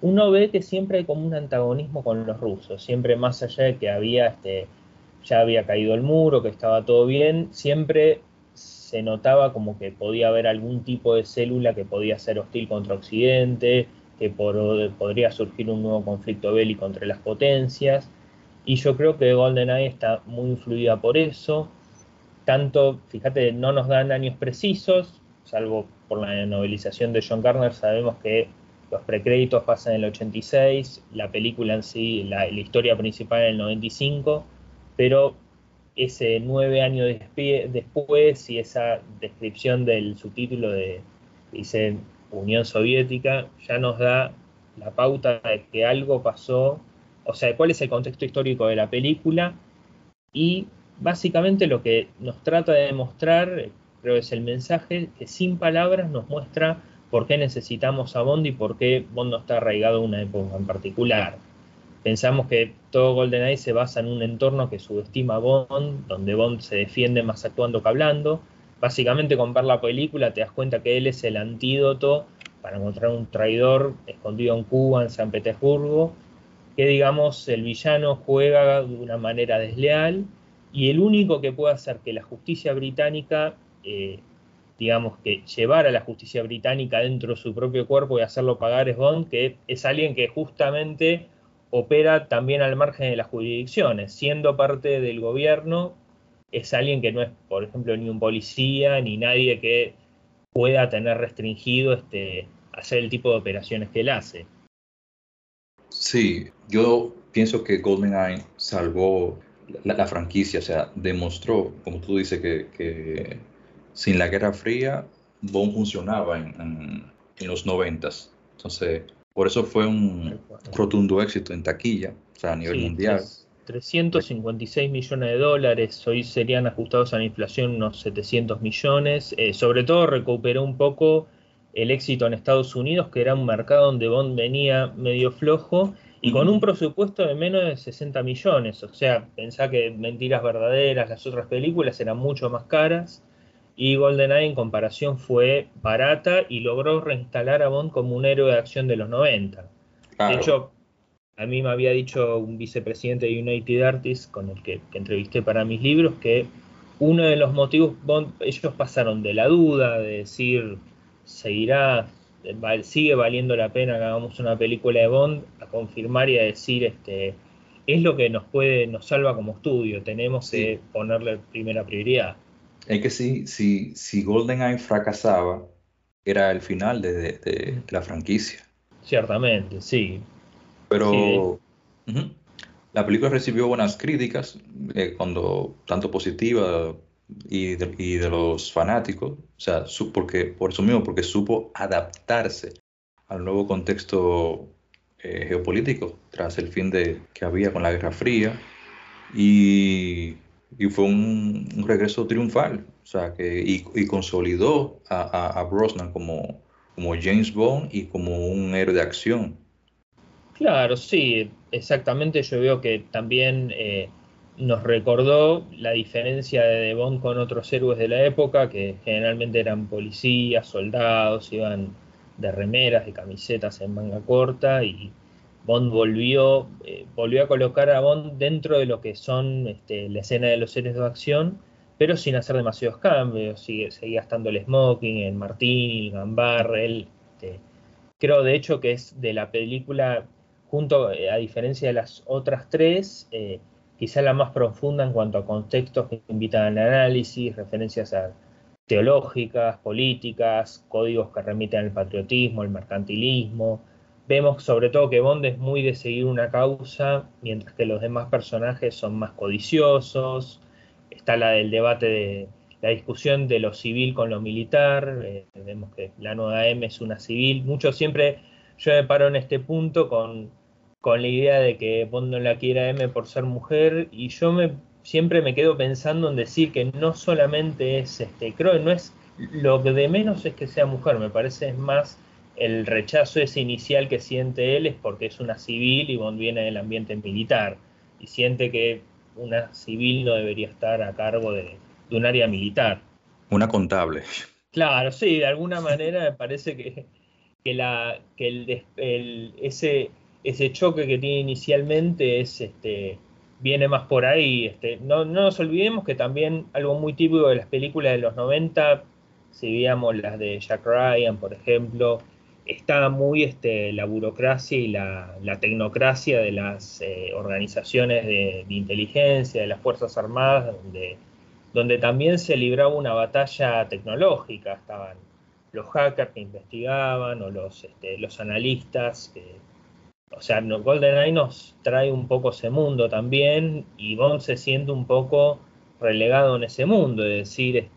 Uno ve que siempre hay como un antagonismo con los rusos, siempre más allá de que ya había caído el muro, que estaba todo bien, siempre se notaba como que podía haber algún tipo de célula que podía ser hostil contra Occidente, que podría surgir un nuevo conflicto bélico entre las potencias. Y yo creo que GoldenEye está muy influida por eso. Tanto, fíjate, no nos dan años precisos, salvo por la novelización de John Gardner, sabemos que los precréditos pasan en el 86, la película en sí, la historia principal en el 95, pero ese 9 años después y esa descripción del subtítulo dice Unión Soviética, ya nos da la pauta de que algo pasó, o sea, cuál es el contexto histórico de la película, y básicamente lo que nos trata de demostrar, creo que es el mensaje, que sin palabras nos muestra por qué necesitamos a Bond y por qué Bond no está arraigado a una época en particular. Pensamos que todo GoldenEye se basa en un entorno que subestima a Bond, donde Bond se defiende más actuando que hablando. Básicamente, con ver la película te das cuenta que él es el antídoto para encontrar un traidor escondido en Cuba, en San Petersburgo, que, digamos, el villano juega de una manera desleal, y el único que puede hacer que la justicia británica, digamos, que llevar a la justicia británica dentro de su propio cuerpo y hacerlo pagar es Bond, que es alguien que justamente opera también al margen de las jurisdicciones, siendo parte del gobierno. Es alguien que no es, por ejemplo, ni un policía, ni nadie que pueda tener restringido hacer el tipo de operaciones que él hace. Sí, yo pienso que GoldenEye salvó la franquicia, o sea, demostró, como tú dices, que sin la Guerra Fría, Bond funcionaba en los 90s. Entonces, por eso fue un rotundo éxito en taquilla, o sea, a nivel mundial. $356 millones, hoy serían ajustados a la inflación unos 700 millones. Sobre todo recuperó un poco el éxito en Estados Unidos, que era un mercado donde Bond venía medio flojo, y con un presupuesto de menos de 60 millones. O sea, pensá que Mentiras Verdaderas, las otras películas, eran mucho más caras, y GoldenEye en comparación fue barata y logró reinstalar a Bond como un héroe de acción de los 90. Claro. De hecho, a mí me había dicho un vicepresidente de United Artists, con el que entrevisté para mis libros, que uno de los motivos, Bond, ellos pasaron de la duda, de decir, sigue valiendo la pena que hagamos una película de Bond, a confirmar y a decir, es lo que nos salva como estudio, tenemos que ponerle primera prioridad. Es que si GoldenEye fracasaba, era el final de la franquicia. Ciertamente, sí. Pero sí. La película recibió buenas críticas, tanto positivas y de los fanáticos, o sea, porque supo adaptarse al nuevo contexto geopolítico tras el fin que había con la Guerra Fría, y fue un regreso triunfal, o sea, y consolidó a Brosnan como James Bond y como un héroe de acción. Claro, sí, exactamente. Yo veo que también nos recordó la diferencia de Bond con otros héroes de la época, que generalmente eran policías, soldados, iban de remeras, de camisetas en manga corta, y Bond volvió a colocar a Bond dentro de lo que son la escena de los héroes de acción, pero sin hacer demasiados cambios. Seguía estando el smoking, el martini, el gambar, creo de hecho que es de la película, a diferencia de las otras tres, quizá la más profunda en cuanto a contextos que invitan al análisis, referencias teológicas, políticas, códigos que remiten al patriotismo, al mercantilismo. Vemos sobre todo que Bond es muy de seguir una causa, mientras que los demás personajes son más codiciosos. Está la del debate de la discusión de lo civil con lo militar. Vemos que la nueva M es una civil. Yo me paro en este punto con la idea de que Bond no la quiera M por ser mujer, y yo siempre me quedo pensando en decir que no solamente es creo que no es lo que de menos es que sea mujer, me parece es más el rechazo ese inicial que siente él, es porque es una civil y Bond viene del ambiente militar, y siente que una civil no debería estar a cargo de un área militar. Una contable. Claro, sí, de alguna manera me parece que ese choque que tiene inicialmente viene más por ahí. No nos olvidemos que también algo muy típico de las películas de los 90, si veíamos las de Jack Ryan, por ejemplo, está muy la burocracia y la tecnocracia de las organizaciones de inteligencia, de las Fuerzas Armadas, donde también se libraba una batalla tecnológica. Estaban los hackers que investigaban, o los analistas. O sea, GoldenEye nos trae un poco ese mundo también, y Bond se siente un poco relegado en ese mundo, es decir,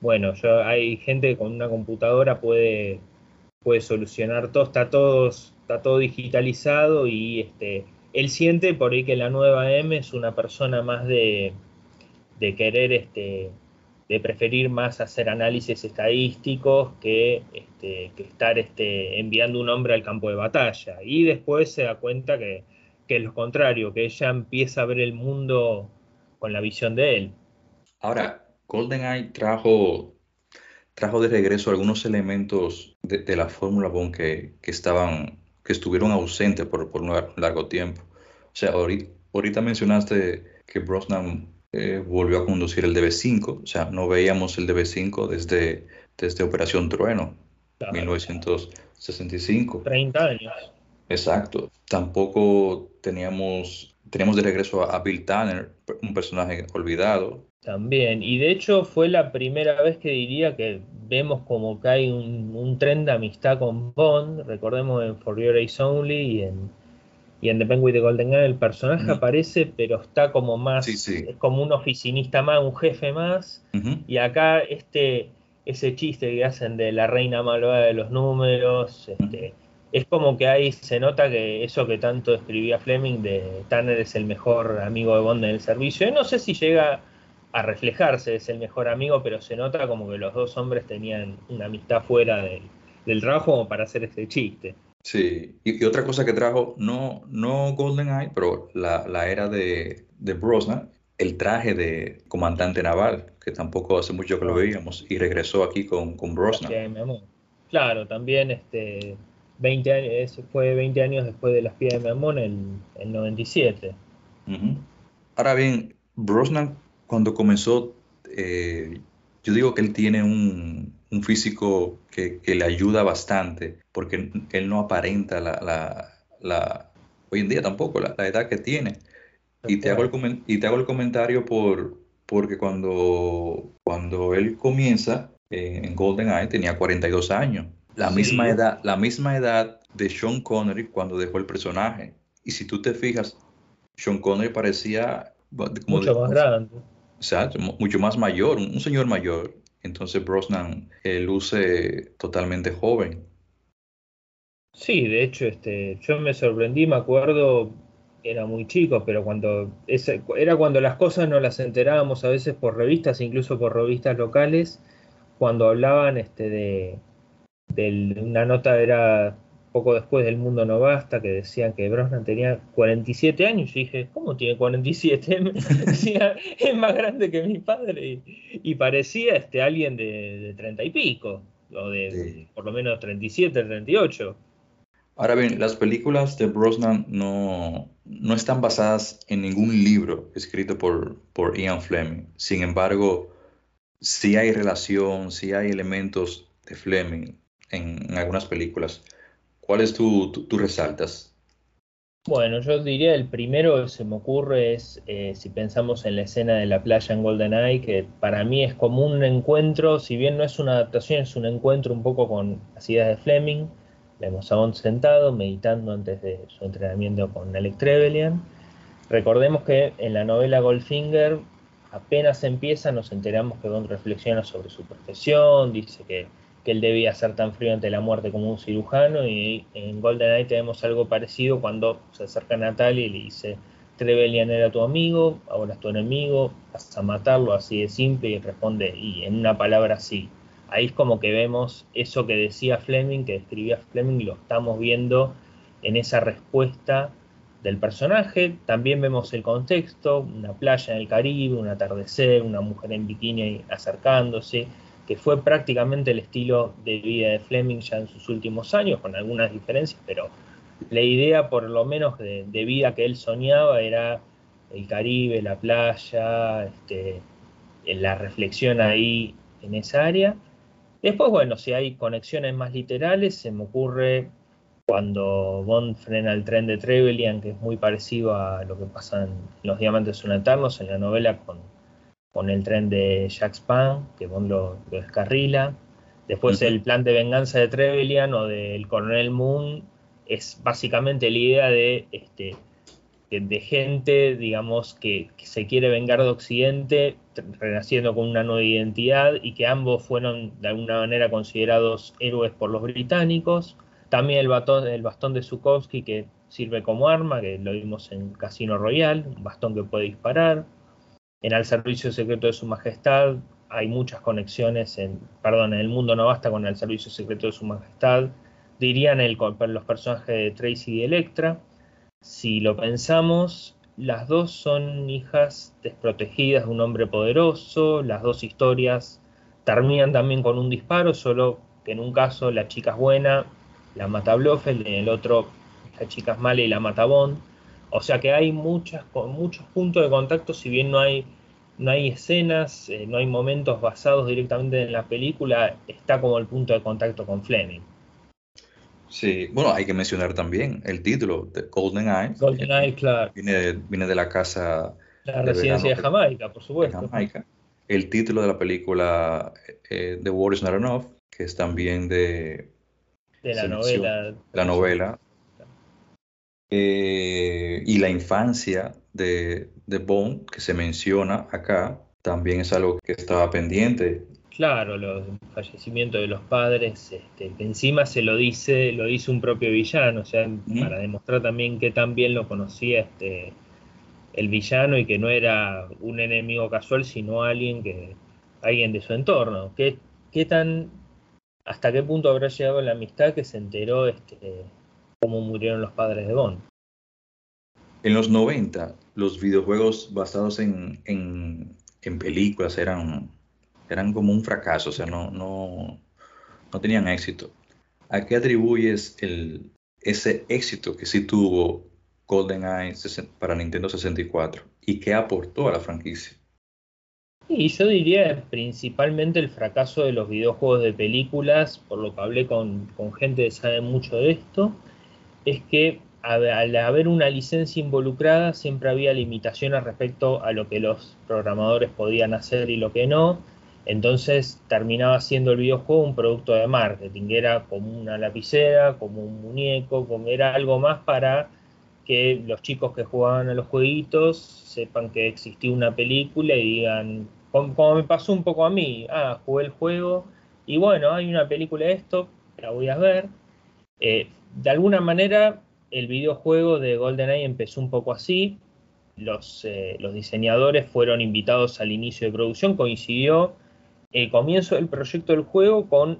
bueno, hay gente que con una computadora puede puede solucionar todo, está todo digitalizado, y él siente por ahí que la nueva M es una persona más de querer, de preferir más hacer análisis estadísticos que estar enviando un hombre al campo de batalla. Y después se da cuenta que es lo contrario, que ella empieza a ver el mundo con la visión de él. Ahora, GoldenEye trajo de regreso algunos elementos de la fórmula Bond que estuvieron ausentes por un largo tiempo. O sea, ahorita mencionaste que Brosnan volvió a conducir el DB5, o sea, no veíamos el DB5 desde Operación Trueno, claro, 1965. 30 años. Exacto. Tampoco teníamos de regreso a Bill Tanner, un personaje olvidado. También, y de hecho fue la primera vez que diría que vemos como que hay un tren de amistad con Bond. Recordemos en For Your Eyes Only y en The Penguin de GoldenEye el personaje aparece, pero está como más, es como un oficinista más, un jefe más, y acá ese chiste que hacen de la reina malvada de los números, es como que ahí se nota que eso que tanto escribía Fleming de Tanner es el mejor amigo de Bond en el servicio. Yo no sé si llega a reflejarse, es el mejor amigo, pero se nota como que los dos hombres tenían una amistad fuera del trabajo como para hacer ese chiste. Sí, y otra cosa que trajo, no GoldenEye, pero la era de Brosnan, el traje de comandante naval, que tampoco hace mucho que lo veíamos, y regresó aquí con Brosnan. Sí, mi amor. Claro, también 20 años, fue 20 años después de Las Piedras de Mamón, en el 97. Ahora bien, Brosnan cuando comenzó, yo digo que él tiene un físico que le ayuda bastante, porque él no aparenta hoy en día tampoco la edad que tiene. Y te hago el comentario porque cuando él comienza en GoldenEye tenía 42 años. La misma edad de Sean Connery cuando dejó el personaje. Y si tú te fijas, Sean Connery parecía mucho más grande. O sea, mucho más mayor, un señor mayor. Entonces Brosnan luce totalmente joven. Sí, de hecho, yo me sorprendí, me acuerdo, era muy chico, pero era cuando las cosas no las enterábamos a veces por revistas, incluso por revistas locales, cuando hablaban una nota era poco después del Mundo No Basta, que decían que Brosnan tenía 47 años, y dije, ¿cómo tiene 47? Decía, es más grande que mi padre, y parecía alguien de 30 y pico, o de por lo menos 37, 38. Ahora bien, las películas de Brosnan no están basadas en ningún libro escrito por Ian Fleming. Sin embargo, sí hay relación, sí hay elementos de Fleming en algunas películas. ¿Cuáles tú resaltas? Bueno, yo diría el primero que se me ocurre es, si pensamos en la escena de la playa en GoldenEye, que para mí es como un encuentro, si bien no es una adaptación, es un encuentro un poco con las ideas de Fleming. Vemos a Bond sentado, meditando antes de su entrenamiento con Alec Trevelyan. Recordemos que en la novela Goldfinger, apenas empieza, nos enteramos que Bond reflexiona sobre su profesión, dice que él debía ser tan frío ante la muerte como un cirujano, y en GoldenEye tenemos algo parecido cuando se acerca a Natalia y le dice, Trevelyan era tu amigo, ahora es tu enemigo, vas a matarlo, así de simple, y responde, y en una palabra así. Ahí es como que vemos eso que decía Fleming, que describía Fleming, y lo estamos viendo en esa respuesta del personaje. También vemos el contexto, una playa en el Caribe, un atardecer, una mujer en bikini acercándose, que fue prácticamente el estilo de vida de Fleming ya en sus últimos años, con algunas diferencias, pero la idea por lo menos de vida que él soñaba era el Caribe, la playa, la reflexión ahí en esa área. Después, bueno, si hay conexiones más literales, se me ocurre cuando Bond frena el tren de Trevelyan, que es muy parecido a lo que pasa en Los Diamantes Son Eternos, en la novela con el tren de Jack Spann, que Bond lo descarrila. Después el plan de venganza de Trevelyan o del coronel Moon es básicamente la idea de de gente, digamos, que se quiere vengar de Occidente, renaciendo con una nueva identidad, y que ambos fueron de alguna manera considerados héroes por los británicos. También el bastón de Zukowski, que sirve como arma, que lo vimos en Casino Royale, un bastón que puede disparar. En Al Servicio Secreto de Su Majestad hay muchas conexiones, en El Mundo No Basta con El Servicio Secreto de Su Majestad, dirían los personajes de Tracy y de Electra. Si lo pensamos, las dos son hijas desprotegidas de un hombre poderoso, las dos historias terminan también con un disparo, solo que en un caso la chica es buena, la mata Blofeld, en el otro la chica es mala y la mata Bond. O sea que hay muchos puntos de contacto, si bien no hay escenas, no hay momentos basados directamente en la película, está como el punto de contacto con Fleming. Sí, bueno, hay que mencionar también el título de GoldenEye. GoldenEye, claro. Viene de la casa... La residencia de Jamaica, por supuesto. Jamaica. El título de la película The War Is Not Enough, que es también de la novela. La novela. Y la infancia de Bond, que se menciona acá, también es algo que estaba pendiente. Claro, los fallecimientos de los padres, que encima se lo dice un propio villano, o sea, para demostrar también que tan bien lo conocía el villano, y que no era un enemigo casual, sino alguien de su entorno. ¿Hasta qué punto habrá llegado la amistad que se enteró cómo murieron los padres de Bond? En los 90, los videojuegos basados en películas eran como un fracaso, o sea, no tenían éxito. ¿A qué atribuyes ese éxito que sí tuvo GoldenEye para Nintendo 64 y qué aportó a la franquicia? Y yo diría principalmente el fracaso de los videojuegos de películas, por lo que hablé con gente que sabe mucho de esto, es que al haber una licencia involucrada siempre había limitaciones respecto a lo que los programadores podían hacer y lo que no. Entonces terminaba siendo el videojuego un producto de marketing, era como una lapicera, como un muñeco, era algo más para que los chicos que jugaban a los jueguitos sepan que existía una película y digan, como me pasó un poco a mí, jugué el juego y bueno, hay una película de esto, la voy a ver. De alguna manera el videojuego de GoldenEye empezó un poco así, los diseñadores fueron invitados al inicio de producción, coincidió el comienzo del proyecto del juego con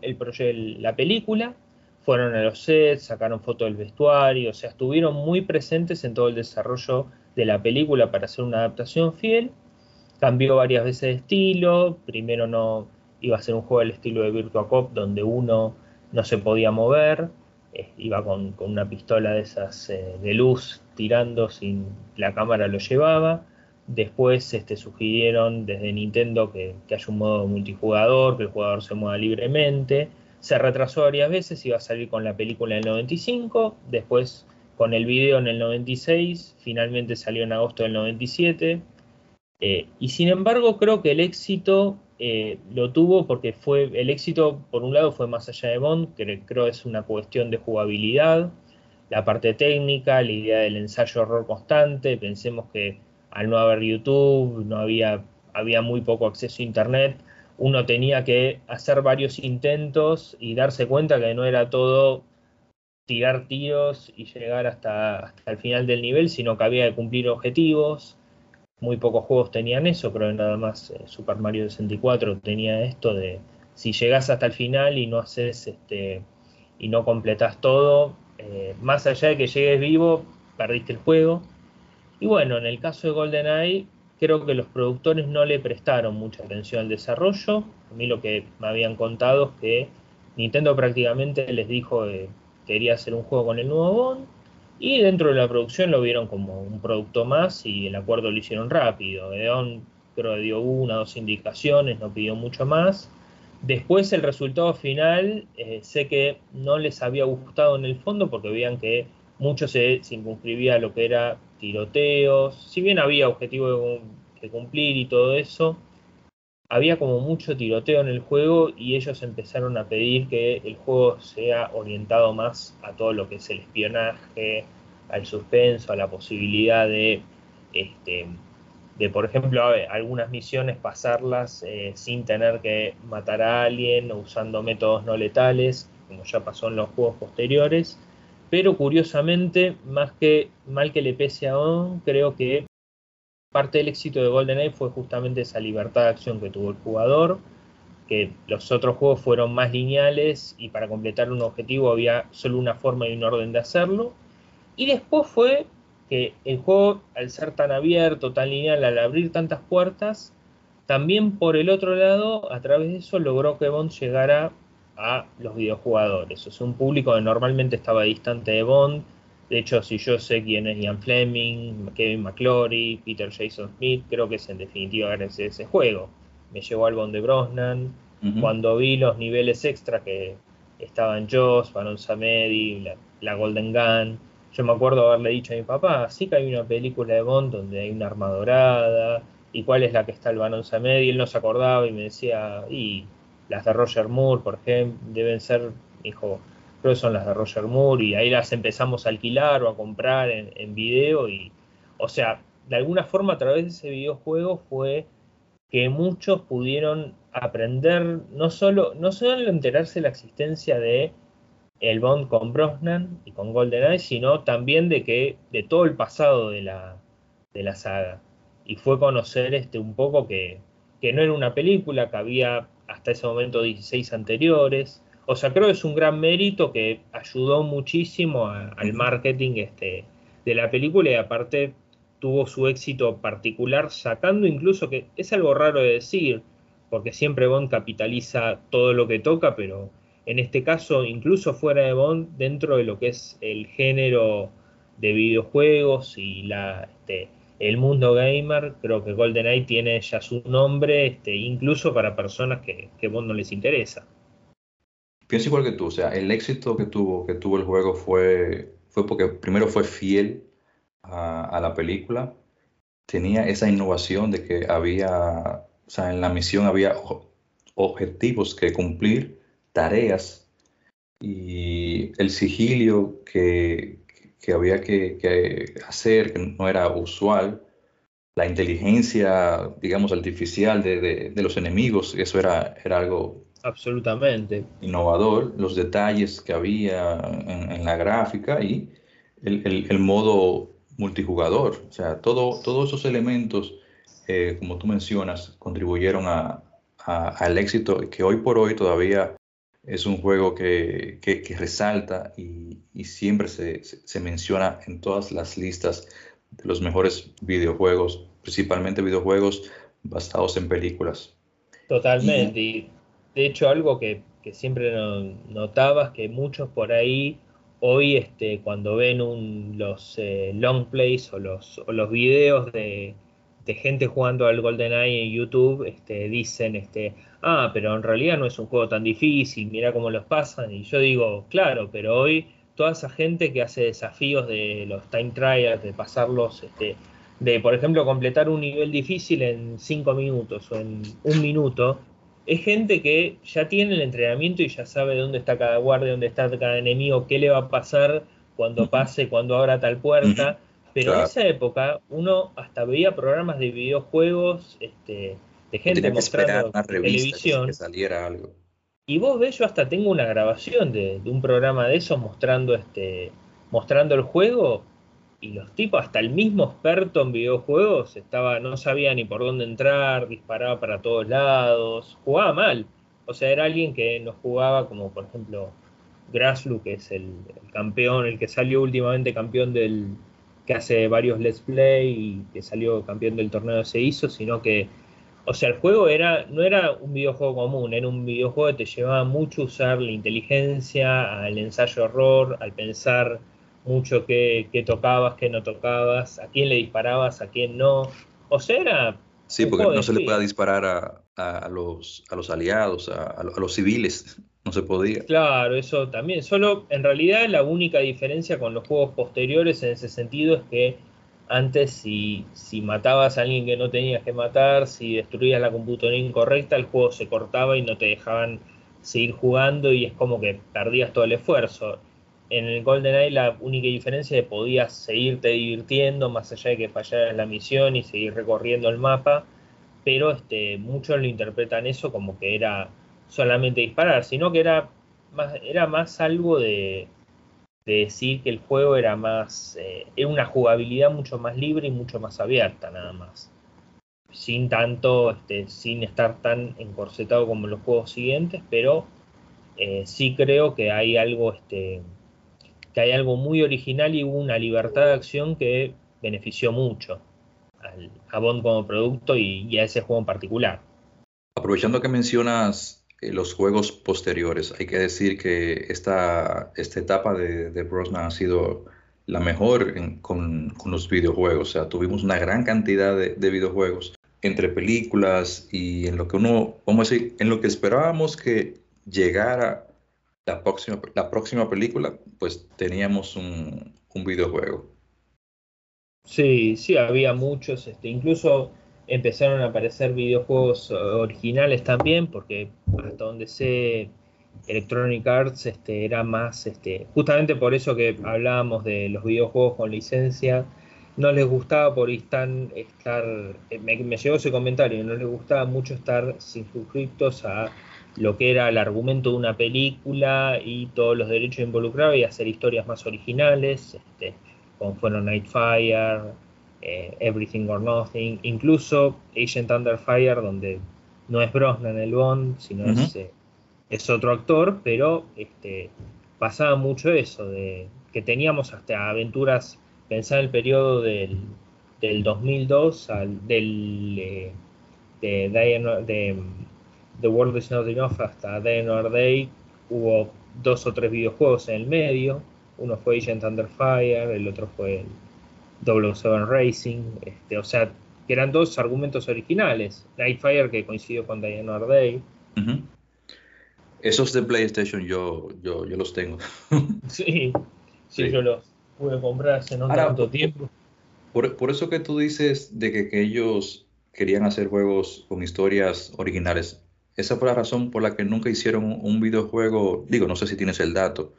la película, fueron a los sets, sacaron fotos del vestuario, o sea, estuvieron muy presentes en todo el desarrollo de la película para hacer una adaptación fiel. Cambió varias veces de estilo, primero no iba a ser un juego al estilo de Virtua Cop, donde uno no se podía mover, iba con una pistola de esas de luz tirando, sin la cámara lo llevaba. Después sugirieron desde Nintendo que haya un modo multijugador, que el jugador se mueva libremente. Se retrasó varias veces, iba a salir con la película en el 95, después con el video en el 96, finalmente salió en agosto del 97. Y sin embargo creo que el éxito lo tuvo porque el éxito por un lado fue más allá de Bond, que creo es una cuestión de jugabilidad, la parte técnica, la idea del ensayo error constante. Pensemos que al no haber YouTube, había muy poco acceso a internet, uno tenía que hacer varios intentos y darse cuenta que no era todo tirar tiros y llegar hasta el final del nivel, sino que había que cumplir objetivos. Muy pocos juegos tenían eso, creo que nada más Super Mario 64 tenía esto de si llegás hasta el final y no haces y no completás todo, más allá de que llegues vivo, perdiste el juego. Y bueno, en el caso de GoldenEye, creo que los productores no le prestaron mucha atención al desarrollo. A mí lo que me habían contado es que Nintendo prácticamente les dijo que quería hacer un juego con el nuevo Bond, y dentro de la producción lo vieron como un producto más y el acuerdo lo hicieron rápido. Gedeon creo que dio 1 o 2 indicaciones, no pidió mucho más. Después el resultado final, sé que no les había gustado en el fondo porque veían que mucho se circunscribía a lo que era tiroteos, si bien había objetivos que cumplir y todo eso, había como mucho tiroteo en el juego y ellos empezaron a pedir que el juego sea orientado más a todo lo que es el espionaje, al suspenso, a la posibilidad de, por ejemplo, algunas misiones pasarlas sin tener que matar a alguien, usando métodos no letales, como ya pasó en los juegos posteriores. Pero curiosamente, más que mal que le pese a On, creo que parte del éxito de GoldenEye fue justamente esa libertad de acción que tuvo el jugador, que los otros juegos fueron más lineales y para completar un objetivo había solo una forma y un orden de hacerlo. Y después fue que el juego, al ser tan abierto, tan lineal, al abrir tantas puertas, también por el otro lado, a través de eso, logró que Bond llegara a los videojugadores. O sea, un público que normalmente estaba distante de Bond. De hecho, si yo sé quién es Ian Fleming, Kevin McClory, Peter Jason Smith, creo que es en definitiva gracias a ese juego. Me llevó al Bond de Brosnan. Uh-huh. Cuando vi los niveles extra que estaban Joss, Baron Samedi, la Golden Gun, yo me acuerdo haberle dicho a mi papá, sí que hay una película de Bond donde hay una arma dorada, ¿y cuál es la que está el Baron Samedi? Y él no se acordaba y me decía, y las de Roger Moore, por ejemplo, deben ser, hijo, creo que son las de Roger Moore, y ahí las empezamos a alquilar o a comprar en video, y, o sea, de alguna forma a través de ese videojuego fue que muchos pudieron aprender, no solo enterarse de la existencia de el Bond con Brosnan y con GoldenEye, sino también de todo el pasado de la saga. Y fue conocer un poco que no era una película, que había hasta ese momento 16 anteriores. O sea, creo que es un gran mérito que ayudó muchísimo al marketing de la película, y aparte tuvo su éxito particular, sacando incluso, que es algo raro de decir, porque siempre Bond capitaliza todo lo que toca, pero en este caso, incluso fuera de Bond, dentro de lo que es el género de videojuegos y el mundo gamer, creo que GoldenEye tiene ya su nombre, incluso para personas que Bond no les interesa. Pienso igual que tú, o sea, el éxito que tuvo el juego fue porque primero fue fiel a la película, tenía esa innovación de que había, o sea, en la misión había objetivos que cumplir, tareas, y el sigilio que había que hacer, que no era usual, la inteligencia, digamos, artificial de los enemigos, eso era algo absolutamente innovador, los detalles que había en la gráfica y el modo multijugador, o sea, todos esos elementos, como tú mencionas, contribuyeron al éxito que hoy por hoy todavía es un juego que resalta y siempre se menciona en todas las listas de los mejores videojuegos, principalmente videojuegos basados en películas. Totalmente, y de hecho algo que siempre notabas que muchos por ahí hoy, cuando ven los long plays o los videos de gente jugando al GoldenEye en YouTube, dicen, pero en realidad no es un juego tan difícil, mirá cómo los pasan. Y yo digo, claro, pero hoy toda esa gente que hace desafíos de los time trials, de pasarlos, de por ejemplo completar un nivel difícil en 5 minutos o en un minuto, es gente que ya tiene el entrenamiento y ya sabe dónde está cada guardia, dónde está cada enemigo, qué le va a pasar cuando pase, cuando abra tal puerta. Pero claro, en esa época uno hasta veía programas de videojuegos, de gente mostrando en televisión que saliera algo. Y vos ves, yo hasta tengo una grabación de un programa de esos mostrando el juego, y los tipos, hasta el mismo experto en videojuegos, no sabía ni por dónde entrar, disparaba para todos lados, jugaba mal. O sea, era alguien que no jugaba como, por ejemplo, Graslu, que es el campeón, el que salió últimamente campeón que hace varios Let's Play y que salió campeón del torneo que se hizo, sino que, o sea, el juego no era un videojuego común, era un videojuego que te llevaba mucho a usar la inteligencia, al ensayo-error, al pensar mucho qué tocabas, qué no tocabas, a quién le disparabas, a quién no. O sea, era... Sí, porque no se le podía disparar a los aliados, a los civiles, no se podía. Claro, eso también. Solo, en realidad, la única diferencia con los juegos posteriores en ese sentido es que antes si matabas a alguien que no tenías que matar, si destruías la computadora incorrecta, el juego se cortaba y no te dejaban seguir jugando, y es como que perdías todo el esfuerzo. En el GoldenEye la única diferencia es que podías seguirte divirtiendo, más allá de que fallaras la misión, y seguir recorriendo el mapa, pero muchos lo interpretan eso como que era solamente disparar, sino que era más algo de decir que el juego era más era una jugabilidad mucho más libre y mucho más abierta, nada más. Sin tanto, sin estar tan encorsetado como en los juegos siguientes, pero sí creo que hay algo... hay algo muy original y una libertad de acción que benefició mucho a Bond como producto y a ese juego en particular. Aprovechando que mencionas los juegos posteriores, hay que decir que esta etapa de Brosnan ha sido la mejor con los videojuegos. O sea, tuvimos una gran cantidad de videojuegos entre películas y en lo que uno, vamos a decir, en lo que esperábamos que llegara la próxima película, pues teníamos un videojuego. Sí, había muchos. Incluso empezaron a aparecer videojuegos originales también, porque hasta donde sé, Electronic Arts era más... justamente por eso que hablábamos de los videojuegos con licencia, no les gustaba por estar... Me llegó ese comentario, no les gustaba mucho estar sin suscriptos a... lo que era el argumento de una película y todos los derechos involucrados, y hacer historias más originales, como fueron Nightfire, Everything or Nothing, incluso Agent Under Fire, donde no es Brosnan el Bond, sino uh-huh. es otro actor, pero pasaba mucho eso, de que teníamos hasta aventuras, pensar el periodo del 2002 al de The World Is Not Enough hasta Die Another Day. Hubo 2 o 3 videojuegos en el medio. Uno fue Agent Under Fire, el otro fue el 007 Racing. O sea, que eran 2 argumentos originales. Nightfire, que coincidió con Die Another Day. Uh-huh. Esos de PlayStation yo los tengo. sí, yo los pude comprar hace no tanto tiempo. Por eso que tú dices de que ellos querían hacer juegos con historias originales. Esa fue la razón por la que nunca hicieron un videojuego, digo, no sé si tienes el dato,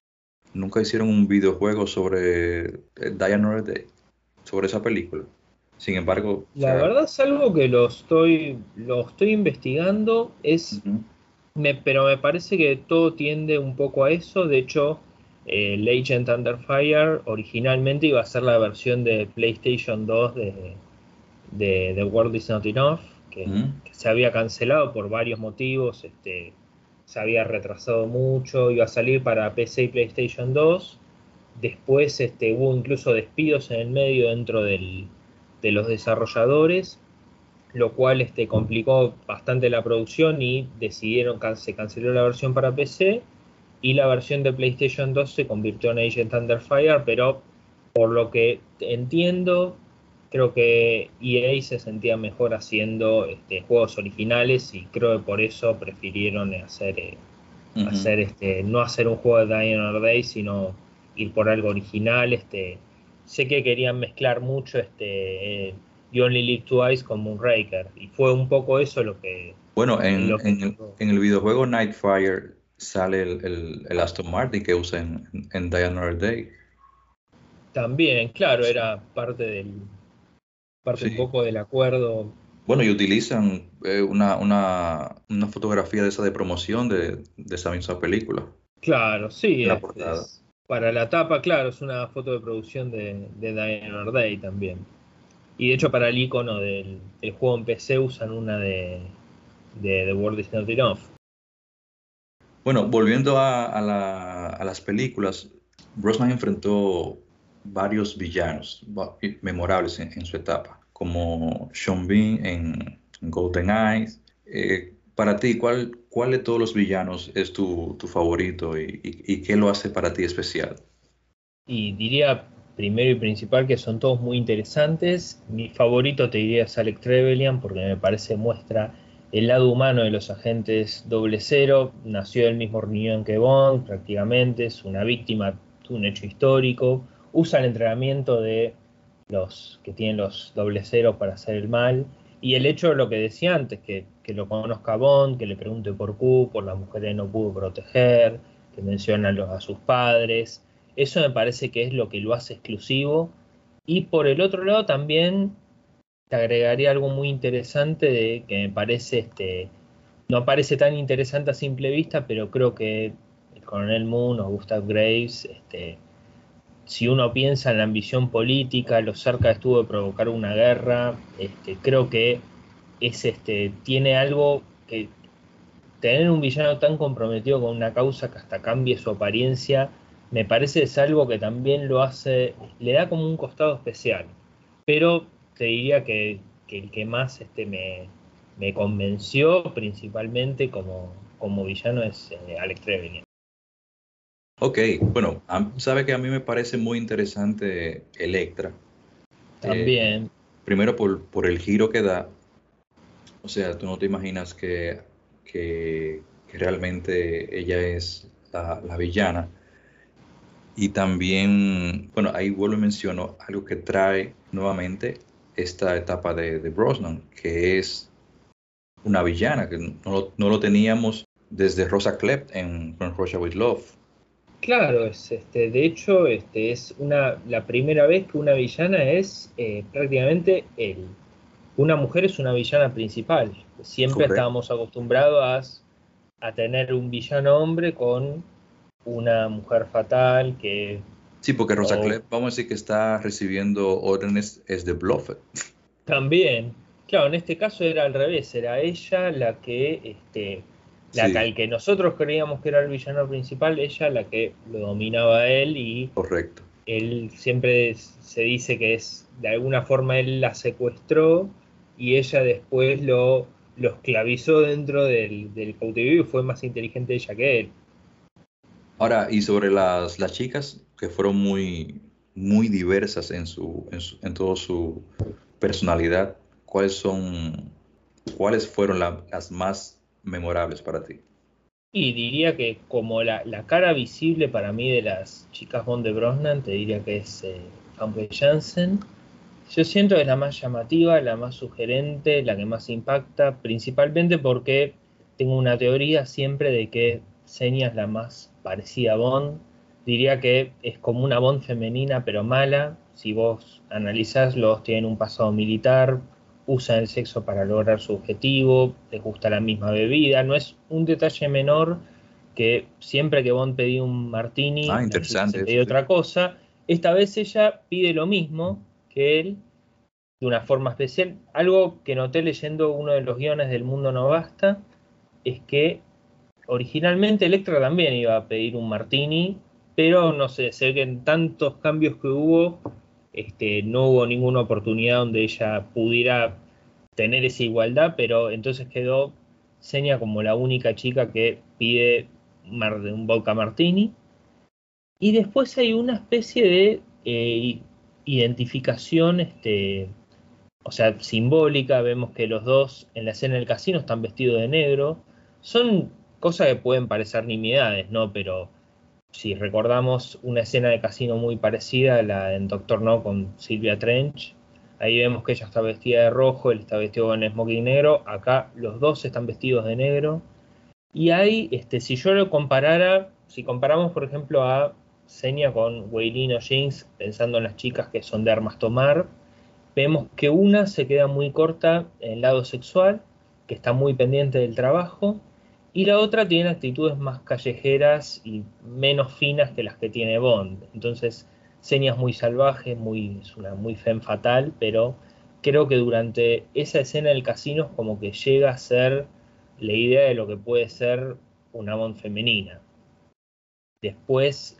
nunca hicieron un videojuego sobre Die Another Day, sobre esa película. Sin embargo... La verdad es algo que lo estoy investigando, uh-huh. Pero me parece que todo tiende un poco a eso. De hecho, el Agent Under Fire originalmente iba a ser la versión de PlayStation 2 de The World Is Not Enough, que se había cancelado por varios motivos, se había retrasado mucho, iba a salir para PC y PlayStation 2, después hubo incluso despidos en el medio dentro de los desarrolladores, lo cual complicó bastante la producción y se canceló la versión para PC, y la versión de PlayStation 2 se convirtió en Agent Under Fire, pero por lo que entiendo... Creo que EA se sentía mejor haciendo juegos originales, y creo que por eso prefirieron no hacer un juego de Die Another Day, sino ir por algo original. Sé que querían mezclar mucho You Only Live Twice con Moonraker, y fue un poco eso lo que... Bueno, en el videojuego Nightfire sale el Aston Martin que usa en Die Another Day. También, claro, era parte del... un poco del acuerdo. Bueno, y utilizan una fotografía de esa de promoción de esa misma película. Claro, sí. Para la tapa, claro, es una foto de producción de Die Another Day también. Y de hecho para el icono del juego en PC usan una de The World Is Not Enough. Bueno, volviendo a las películas, Brosnan enfrentó varios villanos memorables en su etapa, como Sean Bean en GoldenEye. Para ti, ¿cuál de todos los villanos es tu favorito y qué lo hace para ti especial? Y diría primero y principal que son todos muy interesantes. Mi favorito te diría es Alec Trevelyan, porque me parece muestra el lado humano de los agentes 00. Nació del mismo riñón que Bond, prácticamente es una víctima de un hecho histórico. Usa el entrenamiento de los que tienen los 00 para hacer el mal. Y el hecho de lo que decía antes, que lo conozca Bond, que le pregunte por Q, por las mujeres que no pudo proteger, que menciona a sus padres. Eso me parece que es lo que lo hace exclusivo. Y por el otro lado también te agregaría algo muy interesante de, que me parece, no parece tan interesante a simple vista, pero creo que el coronel Moon o Gustav Graves, si uno piensa en la ambición política, lo cerca estuvo de provocar una guerra, creo que es, tiene algo que tener un villano tan comprometido con una causa que hasta cambie su apariencia, me parece es algo que también lo hace, le da como un costado especial. Pero te diría que el que más me convenció principalmente como villano es Alex Trevelyan. Ok, bueno, sabe que a mí me parece muy interesante Electra. También. Primero por el giro que da. O sea, tú no te imaginas que realmente ella es la villana. Y también, bueno, ahí vuelvo y menciono algo que trae nuevamente esta etapa de Brosnan, que es una villana, que no lo teníamos desde Rosa Klept en From Russia With Love. Claro, es, de hecho, es la primera vez que una villana es prácticamente él. Una mujer es una villana principal. Siempre estábamos acostumbrados a tener un villano hombre con una mujer fatal que... Sí, porque Rosa Klept, vamos a decir que está recibiendo órdenes de Blofeld. También. Claro, en este caso era al revés. Era ella la que... al que nosotros creíamos que era el villano principal, ella la que lo dominaba a él y... Correcto. Él siempre se dice que es, de alguna forma él la secuestró y ella después lo esclavizó dentro del cautiverio y fue más inteligente ella que él. Ahora, y sobre las chicas, que fueron muy, muy diversas en toda su personalidad, ¿cuáles fueron las más memorables para ti? Y diría que como la cara visible para mí de las chicas Bond de Brosnan, te diría que es Famke Janssen. Yo siento que es la más llamativa, la más sugerente, la que más impacta, principalmente porque tengo una teoría siempre de que Xenia es la más parecida a Bond. Diría que es como una Bond femenina pero mala. Si vos analizás, los tienen un pasado militar, usan el sexo para lograr su objetivo, les gusta la misma bebida. No es un detalle menor que siempre que Bond pedía un martini, interesante, pedía otra cosa. Esta vez ella pide lo mismo que él, de una forma especial. Algo que noté leyendo uno de los guiones del Mundo No Basta es que originalmente Electra también iba a pedir un martini, pero no sé, se ve que en tantos cambios que hubo, no hubo ninguna oportunidad donde ella pudiera tener esa igualdad, pero entonces quedó Xenia como la única chica que pide un vodka martini. Y después hay una especie de identificación, o sea, simbólica. Vemos que los dos en la escena del casino están vestidos de negro. Son cosas que pueden parecer nimiedades, ¿no? Pero si recordamos una escena de casino muy parecida a la en Doctor No con Sylvia Trench, ahí vemos que ella está vestida de rojo, él está vestido con smoking negro. Acá los dos están vestidos de negro. Y hay, si yo lo comparara, si comparamos por ejemplo a Xenia con Weylin o Jinx, pensando en las chicas que son de armas tomar, vemos que una se queda muy corta en el lado sexual, que está muy pendiente del trabajo, y la otra tiene actitudes más callejeras y menos finas que las que tiene Bond. Entonces, Xenia es muy salvaje, es una muy femme fatal, pero creo que durante esa escena del casino es como que llega a ser la idea de lo que puede ser una Bond femenina. Después,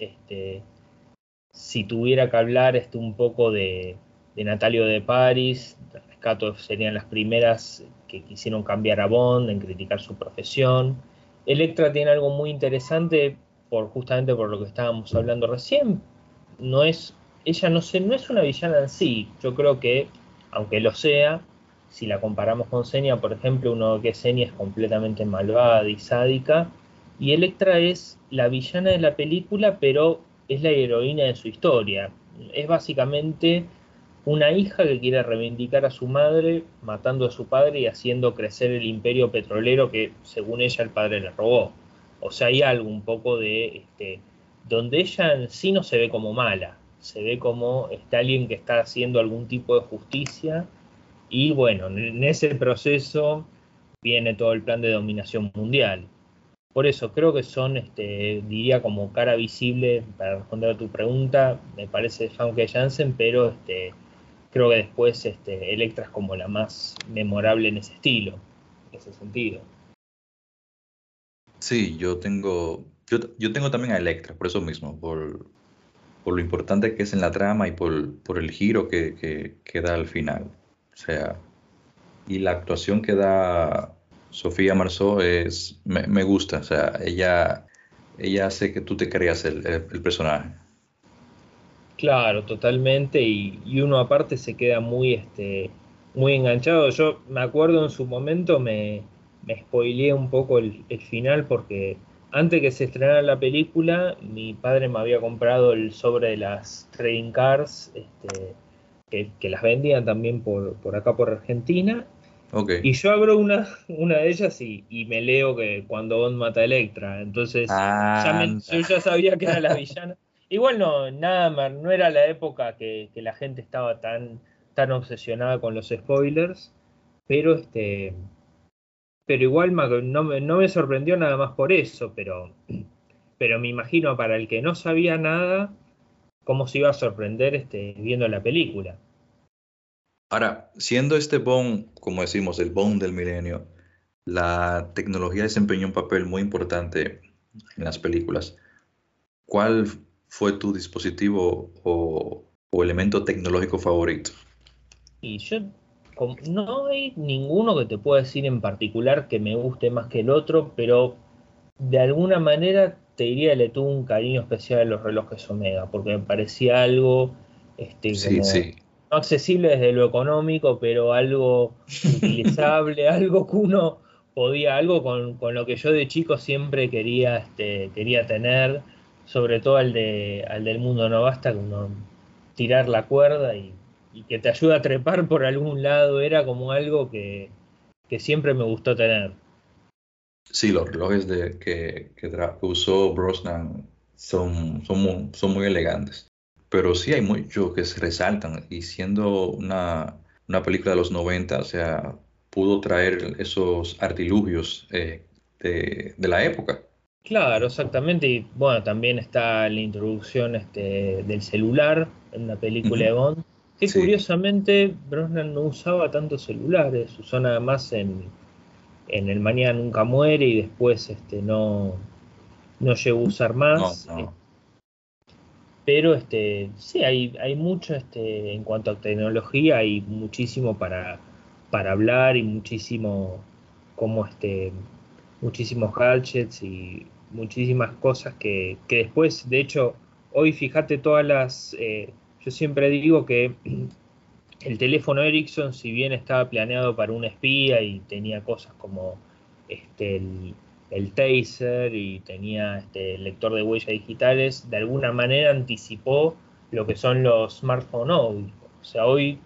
si tuviera que hablar un poco de Natalio de París, Rescato serían las primeras que quisieron cambiar a Bond, en criticar su profesión. Electra tiene algo muy interesante justamente por lo que estábamos hablando recién. No es una villana en sí. Yo creo que, aunque lo sea, si la comparamos con Xenia, por ejemplo, uno que Xenia es completamente malvada y sádica, y Electra es la villana de la película, pero es la heroína de su historia. Es básicamente una hija que quiere reivindicar a su madre matando a su padre y haciendo crecer el imperio petrolero que, según ella, el padre le robó. O sea, hay algo un poco donde ella en sí no se ve como mala, se ve como está alguien que está haciendo algún tipo de justicia, y bueno, en ese proceso viene todo el plan de dominación mundial. Por eso creo que son, diría como cara visible, para responder a tu pregunta, me parece Famke Janssen, pero creo que después Electra es como la más memorable en ese estilo, en ese sentido. Sí, yo tengo también a Electra, por eso mismo, por lo importante que es en la trama y por el giro que da al final. O sea, y la actuación que da Sofía Marceau me gusta, o sea, ella hace que tú te creas el personaje. Claro, totalmente, y uno aparte se queda muy, muy enganchado. Yo me acuerdo en su momento me spoileé un poco el final, porque antes que se estrenara la película, mi padre me había comprado el sobre de las trading cards, que las vendían también por acá por Argentina. Okay. Y yo abro una de ellas y me leo que cuando Bond mata a Electra, entonces yo ya sabía que era la villana. Igual no era la época que la gente estaba tan obsesionada con los spoilers, pero pero igual no me sorprendió nada más por eso, pero me imagino para el que no sabía nada cómo se iba a sorprender viendo la película. Ahora, siendo Bond, como decimos, el Bond del milenio, la tecnología desempeñó un papel muy importante en las películas. ¿Cuál fue tu dispositivo o elemento tecnológico favorito? Y yo no hay ninguno que te pueda decir en particular que me guste más que el otro, pero de alguna manera te diría que le tuvo un cariño especial a los relojes Omega, porque me parecía algo no accesible desde lo económico, pero algo utilizable, algo que uno podía, algo con lo que yo de chico siempre quería tener, sobre todo al del Mundo No Basta, que uno tirar la cuerda y que te ayuda a trepar por algún lado, era como algo que siempre me gustó tener. Sí, los relojes que usó Brosnan son muy elegantes. Pero sí hay muchos que se resaltan, y siendo una película de los 90, o sea, pudo traer esos artilugios de la época. Claro, exactamente. Y bueno, también está la introducción del celular en la película de Bond. Que sí. Curiosamente Brosnan no usaba tantos celulares, usó nada más en El Mañana Nunca Muere, y después no llegó a usar más. No. Pero sí, hay mucho en cuanto a tecnología, hay muchísimo para hablar, y muchísimo como muchísimos gadgets y muchísimas cosas que después, de hecho, hoy fíjate todas las yo siempre digo que el teléfono Ericsson, si bien estaba planeado para un espía y tenía cosas como el taser y tenía el lector de huellas digitales, de alguna manera anticipó lo que son los smartphones hoy. O sea, hoy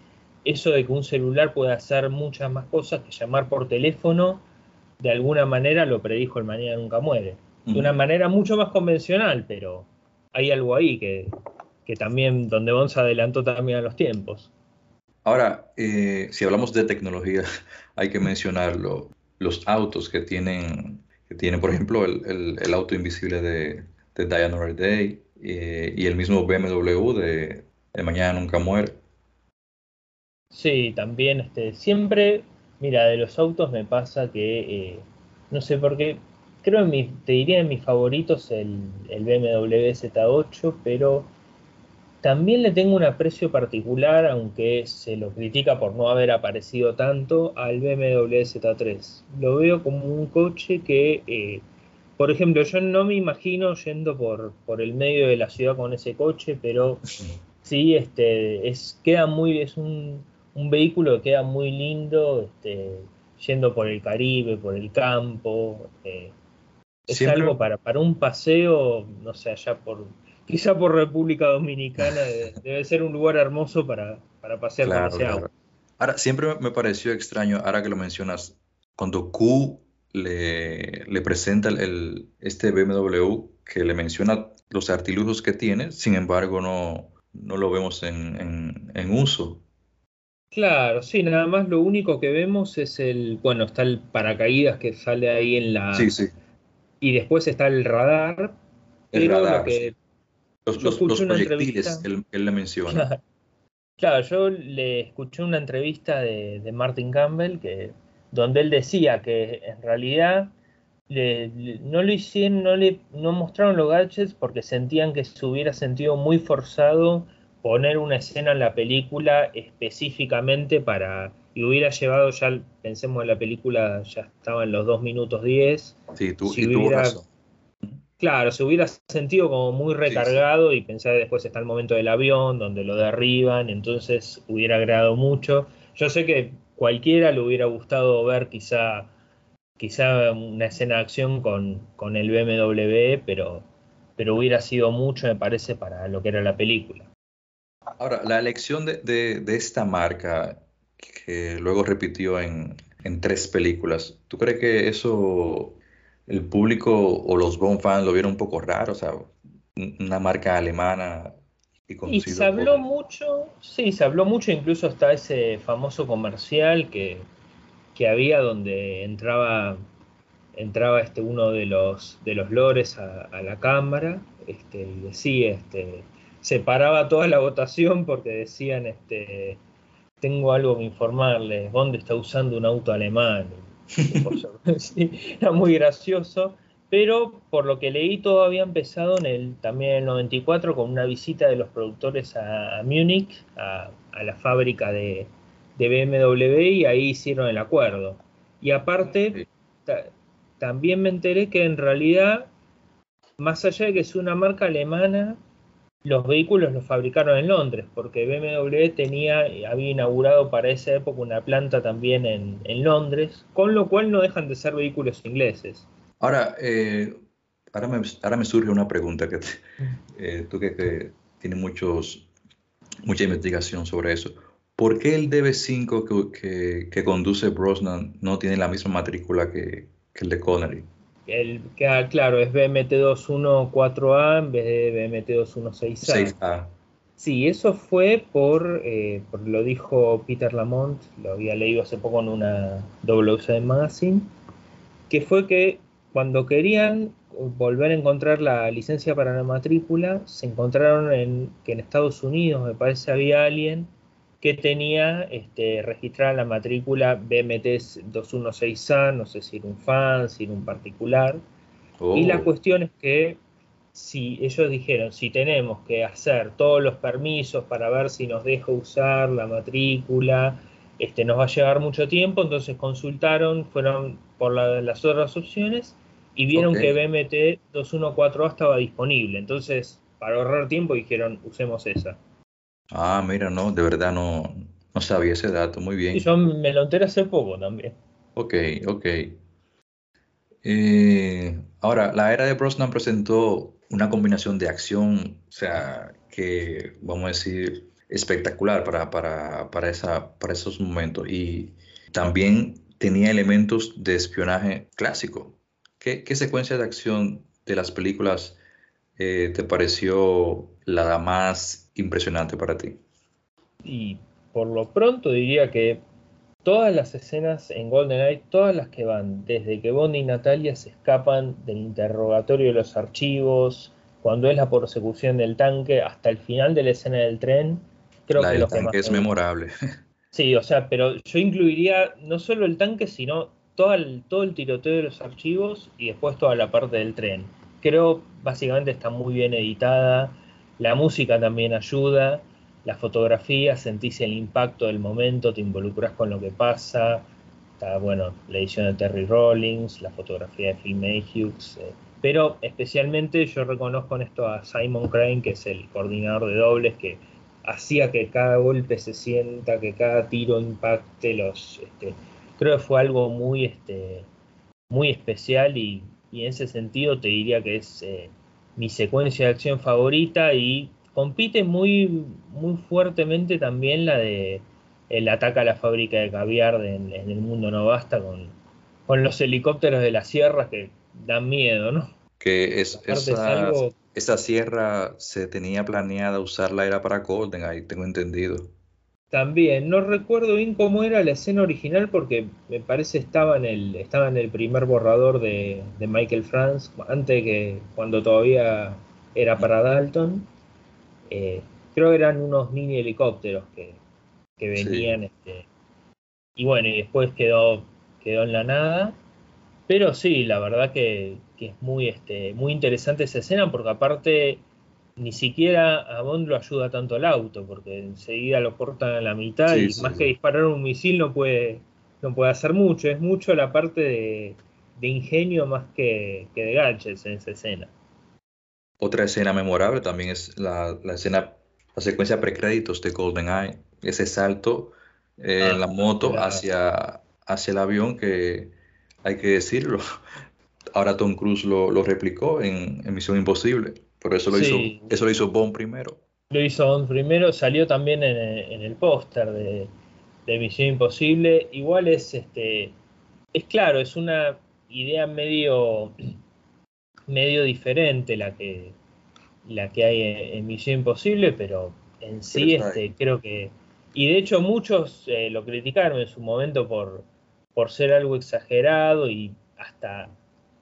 eso de que un celular puede hacer muchas más cosas que llamar por teléfono, de alguna manera lo predijo El Mañana Nunca Muere. De una manera mucho más convencional, pero hay algo ahí que también, donde Bond se adelantó también a los tiempos. Ahora, si hablamos de tecnología, hay que mencionarlo. Los autos que tienen, por ejemplo, el auto invisible de Die Another Day, y el mismo BMW de El Mañana Nunca Muere. Sí, también siempre, mira, de los autos me pasa que, no sé por qué, creo te diría en mis favoritos el BMW Z8, pero también le tengo un aprecio particular, aunque se lo critica por no haber aparecido tanto, al BMW Z3. Lo veo como un coche que, por ejemplo, yo no me imagino yendo por el medio de la ciudad con ese coche, pero sí, es un vehículo que queda muy lindo, yendo por el Caribe, por el campo. Es siempre algo para un paseo, no sé, allá quizá por República Dominicana debe ser un lugar hermoso para pasear, claro, con ese auto. Claro. Ahora, siempre me pareció extraño, ahora que lo mencionas, cuando Q le presenta este BMW que le menciona los artilugios que tiene, sin embargo no lo vemos en uso. Claro, sí, nada más lo único que vemos es bueno, está el paracaídas que sale ahí en la... Sí, sí. Y después está el radar. El radar, lo que... sí. Los proyectiles él le menciona. Claro. Claro, yo le escuché una entrevista de Martin Campbell donde él decía que en realidad no mostraron los gadgets porque sentían que se hubiera sentido muy forzado poner una escena en la película específicamente y hubiera llevado, ya pensemos en la película, ya estaban los 2 minutos 10. Sí, tuvo razón. Claro, se hubiera sentido como muy recargado, sí, sí. Y pensar después está el momento del avión, donde lo derriban, entonces hubiera agregado mucho. Yo sé que cualquiera le hubiera gustado ver quizá una escena de acción con el BMW, pero hubiera sido mucho, me parece, para lo que era la película. Ahora, la elección de esta marca, que luego repitió en 3 películas, ¿tú crees que eso... el público o los Bond fans lo vieron un poco raro? O sea, una marca alemana y se habló mucho, sí, se habló mucho, incluso hasta ese famoso comercial que había donde entraba uno de los lores a la cámara, y decía, se paraba toda la votación porque decían, tengo algo que informarles, Bond está usando un auto alemán. Sí, era muy gracioso, pero por lo que leí todo había empezado también en el 94 con una visita de los productores a Múnich, a la fábrica de BMW, y ahí hicieron el acuerdo. Y aparte, también me enteré que en realidad, más allá de que es una marca alemana, los vehículos los fabricaron en Londres, porque BMW había inaugurado para esa época una planta también en Londres, con lo cual no dejan de ser vehículos ingleses. Ahora, ahora me surge una pregunta, que tú que tienes mucha investigación sobre eso. ¿Por qué el DB5 que conduce Brosnan no tiene la misma matrícula que el de Connery? Claro, es BMT214A en vez de BMT216A. 6A. Sí, eso fue lo dijo Peter Lamont, lo había leído hace poco en una WC Magazine, que fue que cuando querían volver a encontrar la licencia para la matrícula, se encontraron que en Estados Unidos, me parece, había alguien que tenía registrada la matrícula BMT216A, no sé si era un fan, si era un particular. Oh. Y la cuestión es que ellos dijeron, si tenemos que hacer todos los permisos para ver si nos deja usar la matrícula, nos va a llevar mucho tiempo, entonces consultaron, fueron por las otras opciones y vieron que BMT214A estaba disponible. Entonces, para ahorrar tiempo, dijeron, usemos esa. Ah, mira, no, de verdad no sabía ese dato, muy bien. Y yo me lo enteré hace poco también. Ok. Ahora, la era de Brosnan presentó una combinación de acción, o sea, que, vamos a decir, espectacular para esos momentos. Y también tenía elementos de espionaje clásico. ¿Qué secuencia de acción de las películas te pareció la más impresionante para ti? Y por lo pronto diría que todas las escenas en GoldenEye, todas las que van desde que Bond y Natalia se escapan del interrogatorio de los archivos, cuando es la persecución del tanque, hasta el final de la escena del tren, creo que los tanque es memorable. Sí, o sea, pero yo incluiría no solo el tanque, sino todo el tiroteo de los archivos y después toda la parte del tren. Creo básicamente está muy bien editada. La música también ayuda, la fotografía, sentís el impacto del momento, te involucras con lo que pasa. Está, bueno, la edición de Terry Rollins, la fotografía de Phil Mayhews, pero especialmente yo reconozco en esto a Simon Crane, que es el coordinador de dobles, que hacía que cada golpe se sienta, que cada tiro impacte los... creo que fue algo muy, muy especial y en ese sentido te diría que es... mi secuencia de acción favorita, y compite muy, muy fuertemente también la de el ataque a la fábrica de caviar en El Mundo No Basta, con los helicópteros de las sierras que dan miedo, ¿no? Que es, esa sierra se tenía planeada usarla, era para GoldenEye, tengo entendido. También, no recuerdo bien cómo era la escena original, porque me parece estaba en el primer borrador de Michael Franz, antes que cuando todavía era para Dalton. Creo que eran unos mini helicópteros que venían. Sí. Y bueno, y después quedó en la nada. Pero sí, la verdad que es muy interesante esa escena, porque aparte ni siquiera a Bond lo ayuda tanto el auto, porque enseguida lo cortan a la mitad, sí, y sí, más que disparar un misil no puede hacer mucho. Es mucho la parte de ingenio más que de gadgets en esa escena. Otra escena memorable también es la secuencia precréditos de GoldenEye, ese salto en la moto hacia el avión, que hay que decirlo, ahora Tom Cruise lo replicó en Misión Imposible, pero eso lo hizo Bond primero. Lo hizo Bond primero, salió también en el póster de Misión Imposible. Igual es claro, es una idea medio diferente la que hay en Misión Imposible, pero en sí creo que... Y de hecho muchos lo criticaron en su momento por ser algo exagerado, y hasta...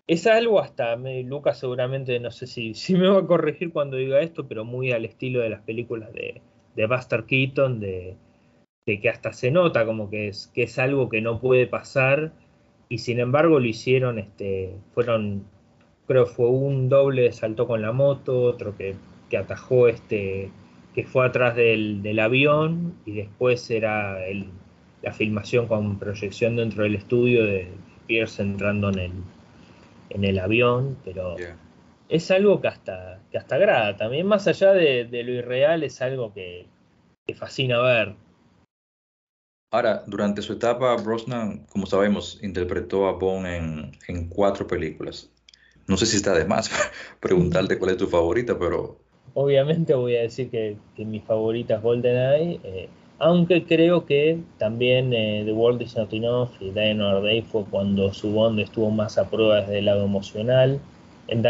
Es algo hasta, Lucas seguramente, no sé si me va a corregir cuando diga esto, pero muy al estilo de las películas de Buster Keaton, de que hasta se nota como que es algo que no puede pasar, y sin embargo lo hicieron, creo fue un doble, saltó con la moto, otro que atajó, que fue atrás del avión, y después era la filmación con proyección dentro del estudio de Pierce entrando en el avión, pero yeah, es algo que hasta agrada. También, más allá de lo irreal, es algo que fascina ver. Ahora, durante su etapa, Brosnan, como sabemos, interpretó a Bond en 4 películas. No sé si está de más preguntarte cuál es tu favorita, pero... Obviamente voy a decir que mi favorita es GoldenEye, aunque creo que también The World Is Not Enough y Die Another Day fue cuando su Bond estuvo más a prueba desde el lado emocional. En Die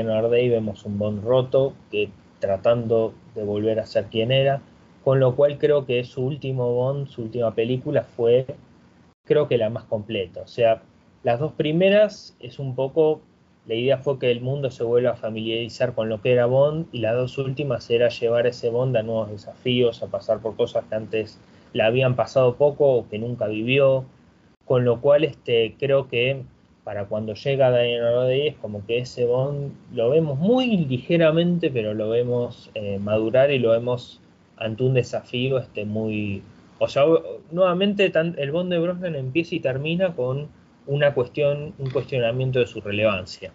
Another Day vemos un Bond roto, que tratando de volver a ser quien era, con lo cual creo que su último Bond, su última película fue, creo que la más completa. O sea, las dos primeras es un poco... La idea fue que el mundo se vuelva a familiarizar con lo que era Bond, y las dos últimas era llevar ese Bond a nuevos desafíos, a pasar por cosas que antes la habían pasado poco o que nunca vivió, con lo cual creo que para cuando llega Die Another Day es como que ese Bond lo vemos muy ligeramente, pero lo vemos madurar, y lo vemos ante un desafío muy... O sea, nuevamente el Bond de Brosnan empieza y termina con un cuestionamiento de su relevancia.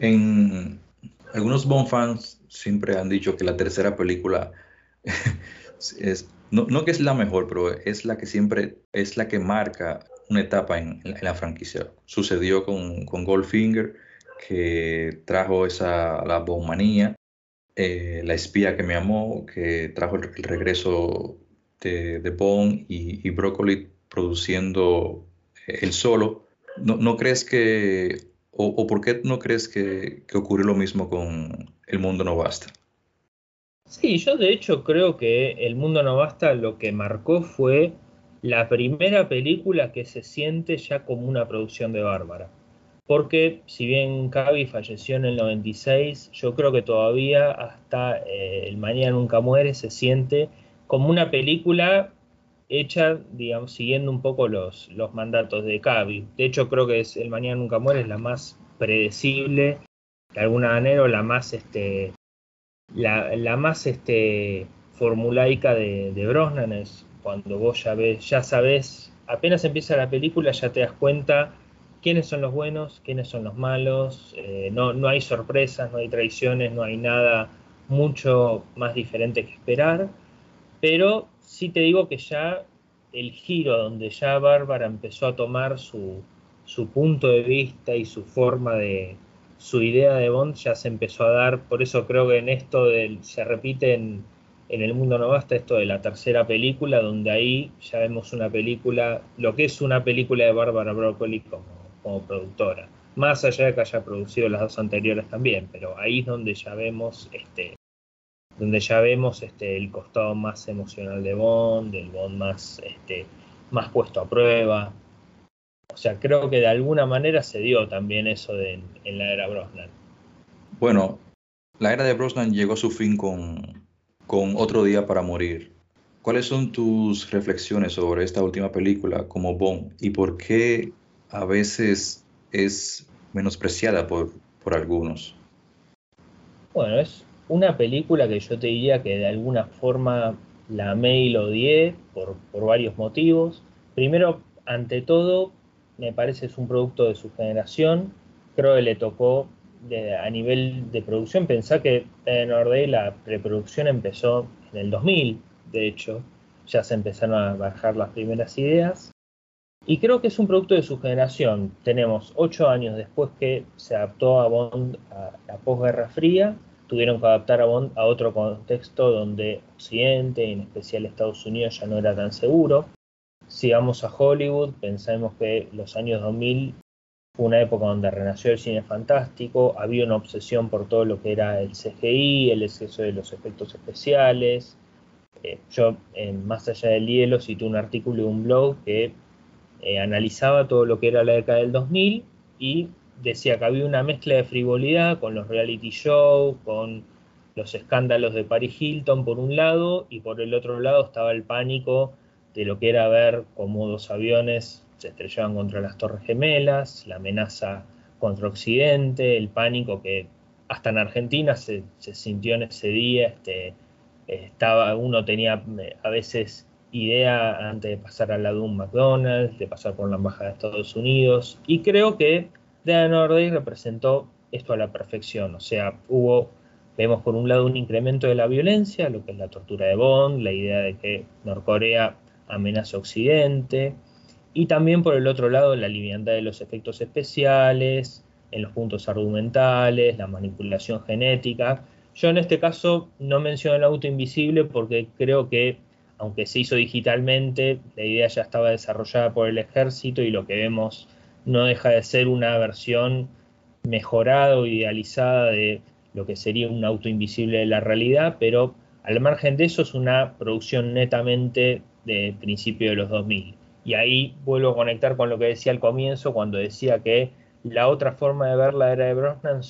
En algunos Bond fans siempre han dicho que la tercera película es, no que es la mejor, pero es la que siempre es la que marca una etapa en la franquicia. Sucedió con Goldfinger, que trajo la Bondmanía, La espía que me amó, que trajo el regreso de Bond, y Broccoli produciendo el solo. ¿No crees que... o por qué no crees que ocurrió lo mismo con El Mundo No Basta? Sí, yo de hecho creo que El Mundo No Basta lo que marcó fue la primera película que se siente ya como una producción de Bárbara. Porque si bien Cubby falleció en el 96, yo creo que todavía hasta El Mañana Nunca Muere se siente como una película... hecha, digamos, siguiendo un poco los mandatos de Cubby. De hecho, creo que es El Mañana Nunca Muere es la más predecible, de alguna manera, la más formulaica de Brosnan. Es cuando vos ya sabés, apenas empieza la película ya te das cuenta quiénes son los buenos, quiénes son los malos. No hay sorpresas, no hay traiciones, no hay nada mucho más diferente que esperar, pero sí te digo que ya el giro donde ya Bárbara empezó a tomar su punto de vista y su idea de Bond ya se empezó a dar. Por eso creo que en esto se repite en El Mundo No Basta esto de la tercera película, donde ahí ya vemos una película, lo que es una película de Bárbara Broccoli como productora. más allá de que haya producido las dos anteriores también, pero ahí es donde ya vemos el costado más emocional de Bond, el Bond más, más puesto a prueba. O sea, creo que de alguna manera se dio también eso en la era Brosnan. Bueno, la era de Brosnan llegó a su fin con Otro Día para Morir. ¿Cuáles son tus reflexiones sobre esta última película como Bond y por qué a veces es menospreciada por algunos? Bueno, es una película que yo te diría que de alguna forma la amé y la odié por varios motivos. Primero, ante todo, me parece es un producto de su generación. Creo que le tocó a nivel de producción. Pensá que en Ordey la preproducción empezó en el 2000, de hecho. Ya se empezaron a bajar las primeras ideas. Y creo que es un producto de su generación. Tenemos 8 años después que se adaptó a Bond a la posguerra fría. Tuvieron que adaptar a Bond a otro contexto donde Occidente, en especial Estados Unidos, ya no era tan seguro. Si vamos a Hollywood, pensemos que los años 2000 fue una época donde renació el cine fantástico, había una obsesión por todo lo que era el CGI, el exceso de los efectos especiales. Yo, Más allá del hielo, cité un artículo de un blog que analizaba todo lo que era la década del 2000 y decía que había una mezcla de frivolidad con los reality shows, con los escándalos de Paris Hilton por un lado, y por el otro lado estaba el pánico de lo que era ver cómo 2 aviones se estrellaban contra las Torres Gemelas, la amenaza contra Occidente, el pánico que hasta en Argentina se sintió en ese día. Uno tenía a veces idea antes de pasar al lado de un McDonald's, de pasar por la embajada de Estados Unidos, y creo que Die Another Day representó esto a la perfección. O sea, vemos por un lado un incremento de la violencia, lo que es la tortura de Bond, la idea de que Norcorea amenaza a Occidente, y también por el otro lado la liviandad de los efectos especiales, en los puntos argumentales, la manipulación genética. Yo en este caso no menciono el auto invisible porque creo que, aunque se hizo digitalmente, la idea ya estaba desarrollada por el ejército y lo que vemos no deja de ser una versión mejorada o idealizada de lo que sería un auto invisible de la realidad, pero al margen de eso es una producción netamente de principio de los 2000. Y ahí vuelvo a conectar con lo que decía al comienzo cuando decía que la otra forma de ver la era de Brosnan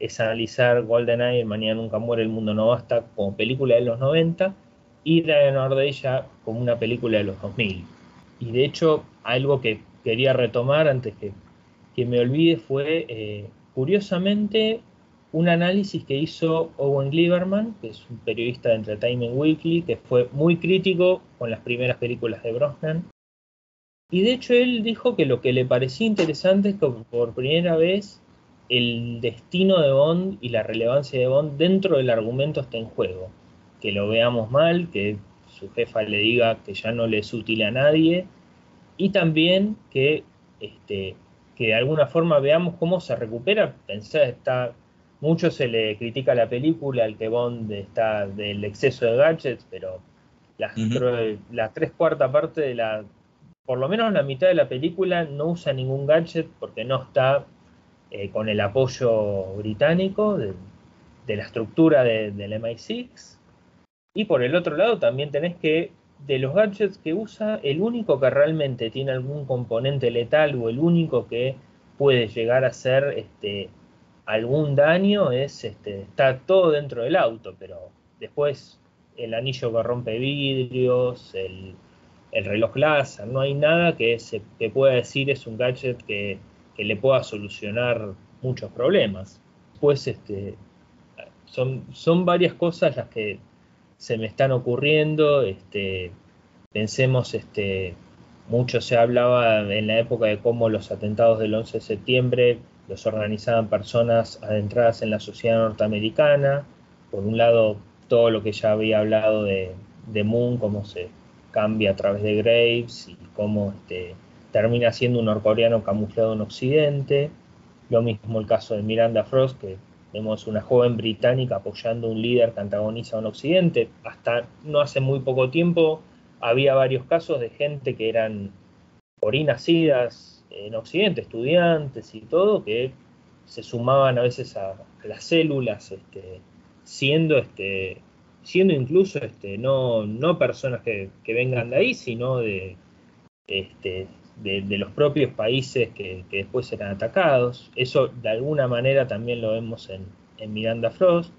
es analizar GoldenEye, El Mañana Nunca Muere, El Mundo No Basta como película de los 90 y Die Another Day ya como una película de los 2000. Y de hecho algo que quería retomar antes que me olvide fue curiosamente un análisis que hizo Owen Gleiberman, que es un periodista de Entertainment Weekly, que fue muy crítico con las primeras películas de Brosnan. Y de hecho él dijo que lo que le parecía interesante es que por primera vez el destino de Bond y la relevancia de Bond dentro del argumento está en juego. Que lo veamos mal, que su jefa le diga que ya no le es útil a nadie, y también que de alguna forma veamos cómo se recupera. Mucho se le critica a la película, el que Bond está del exceso de gadgets, pero la 3/4 parte por lo menos la mitad de la película no usa ningún gadget porque no está con el apoyo británico de la estructura del MI6. Y por el otro lado también tenés que, de los gadgets que usa, el único que realmente tiene algún componente letal o el único que puede llegar a ser algún daño está todo dentro del auto, pero después el anillo que rompe vidrios, el reloj láser, no hay nada que pueda decir es un gadget que le pueda solucionar muchos problemas. Pues son varias cosas las que se me están ocurriendo. Pensemos, mucho se hablaba en la época de cómo los atentados del 11 de septiembre los organizaban personas adentradas en la sociedad norteamericana. Por un lado, todo lo que ya había hablado de Moon, cómo se cambia a través de Graves y cómo termina siendo un norcoreano camuflado en Occidente. Lo mismo el caso de Miranda Frost, que vemos una joven británica apoyando a un líder que antagoniza a un Occidente. Hasta no hace muy poco tiempo había varios casos de gente que eran por nacidas en Occidente, estudiantes y todo, que se sumaban a veces a las células, siendo incluso no personas que vengan de ahí, sino de los propios países que después eran atacados. Eso de alguna manera también lo vemos en Miranda Frost.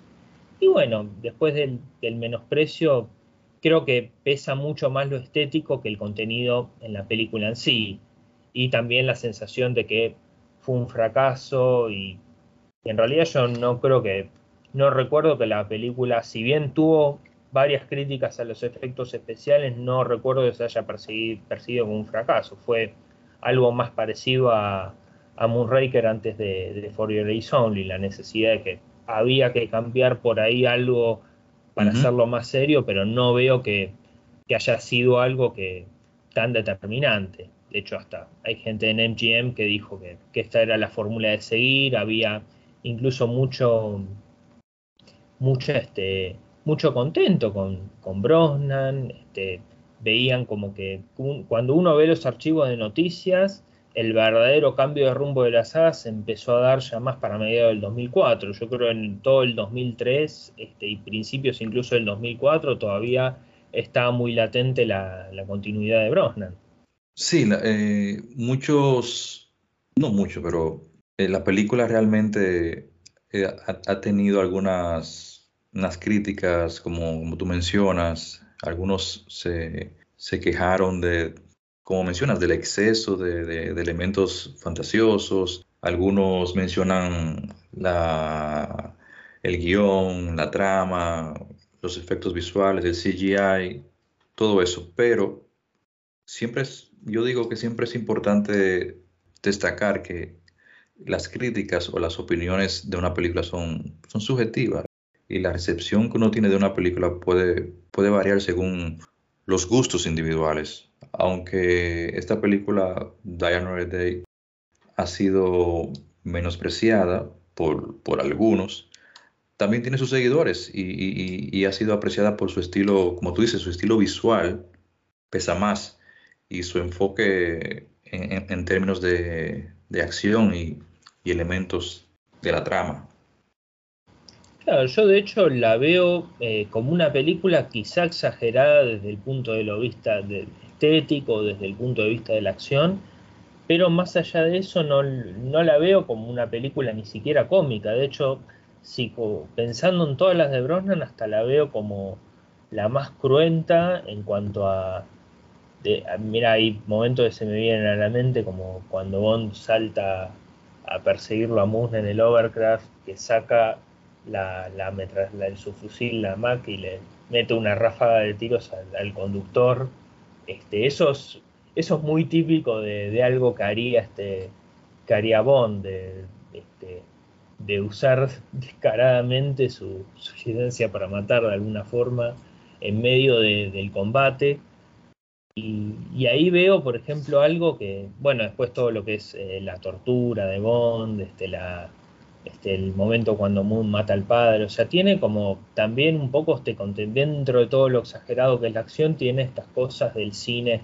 Y bueno, después del menosprecio, creo que pesa mucho más lo estético que el contenido en la película en sí, y también la sensación de que fue un fracaso. Y en realidad yo no recuerdo que la película, si bien tuvo varias críticas a los efectos especiales, no recuerdo que se haya percibido como un fracaso. Fue algo más parecido a Moonraker antes de For Your Eyes Only, la necesidad de que había que cambiar por ahí algo para hacerlo más serio, pero no veo que haya sido algo tan determinante. De hecho, hasta hay gente en MGM que dijo que esta era la fórmula de seguir. Había incluso mucho contento con Brosnan. Veían como que cuando uno ve los archivos de noticias, el verdadero cambio de rumbo de la saga se empezó a dar ya más para mediados del 2004. Yo creo en todo el 2003 y principios incluso del 2004 todavía estaba muy latente la continuidad de Brosnan. Sí, las películas realmente ha tenido unas críticas, como tú mencionas. Algunos se quejaron como mencionas, del exceso de elementos fantasiosos. Algunos mencionan el guión, la trama, los efectos visuales, el CGI, todo eso. Pero yo digo que siempre es importante destacar que las críticas o las opiniones de una película son subjetivas, y la recepción que uno tiene de una película puede variar según los gustos individuales. Aunque esta película, Die Another Day, ha sido menospreciada por algunos, también tiene sus seguidores y ha sido apreciada por su estilo, como tú dices, su estilo visual pesa más, y su enfoque en términos de acción y elementos de la trama. Claro, yo de hecho la veo como una película quizá exagerada desde el punto de vista estético, desde el punto de vista de la acción, pero más allá de eso no la veo como una película ni siquiera cómica. De hecho, pensando en todas las de Brosnan, hasta la veo como la más cruenta en cuanto a... mira, hay momentos que se me vienen a la mente, como cuando Bond salta a perseguirlo a Moon en el Overcraft, que saca su fusil, la MAC, y le mete una ráfaga de tiros al conductor. Eso es muy típico de algo que haría Bond, de usar descaradamente su licencia para matar de alguna forma en medio del combate. Y ahí veo, por ejemplo, algo que, bueno, después todo lo que es la tortura de Bond, el momento cuando Moon mata al padre, o sea, tiene como también un poco dentro de todo lo exagerado que es la acción, tiene estas cosas del cine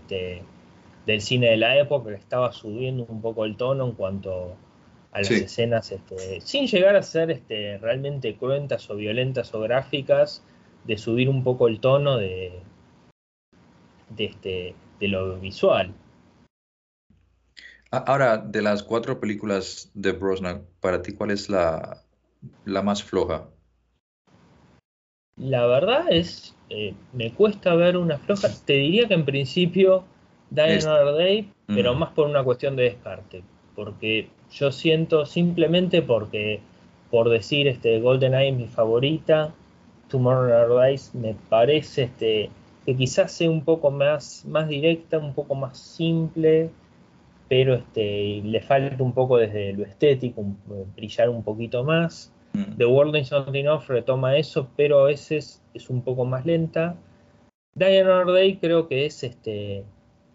de la época, que estaba subiendo un poco el tono en cuanto a las escenas, sin llegar a ser realmente cruentas o violentas o gráficas, de subir un poco el tono de lo visual. Ahora, de las cuatro películas de Brosnan, para ti, ¿cuál es la más floja? La verdad es, me cuesta ver una floja. Te diría que en principio Die Another Day, pero más por una cuestión de descarte, porque yo siento, simplemente porque, por decir, GoldenEye es mi favorita, Tomorrow Never Dies me parece que quizás sea un poco más directa, un poco más simple, pero le falta un poco desde lo estético, brillar un poquito más. The World Is Not Enough retoma eso, pero a veces es un poco más lenta. Die Another Day creo que es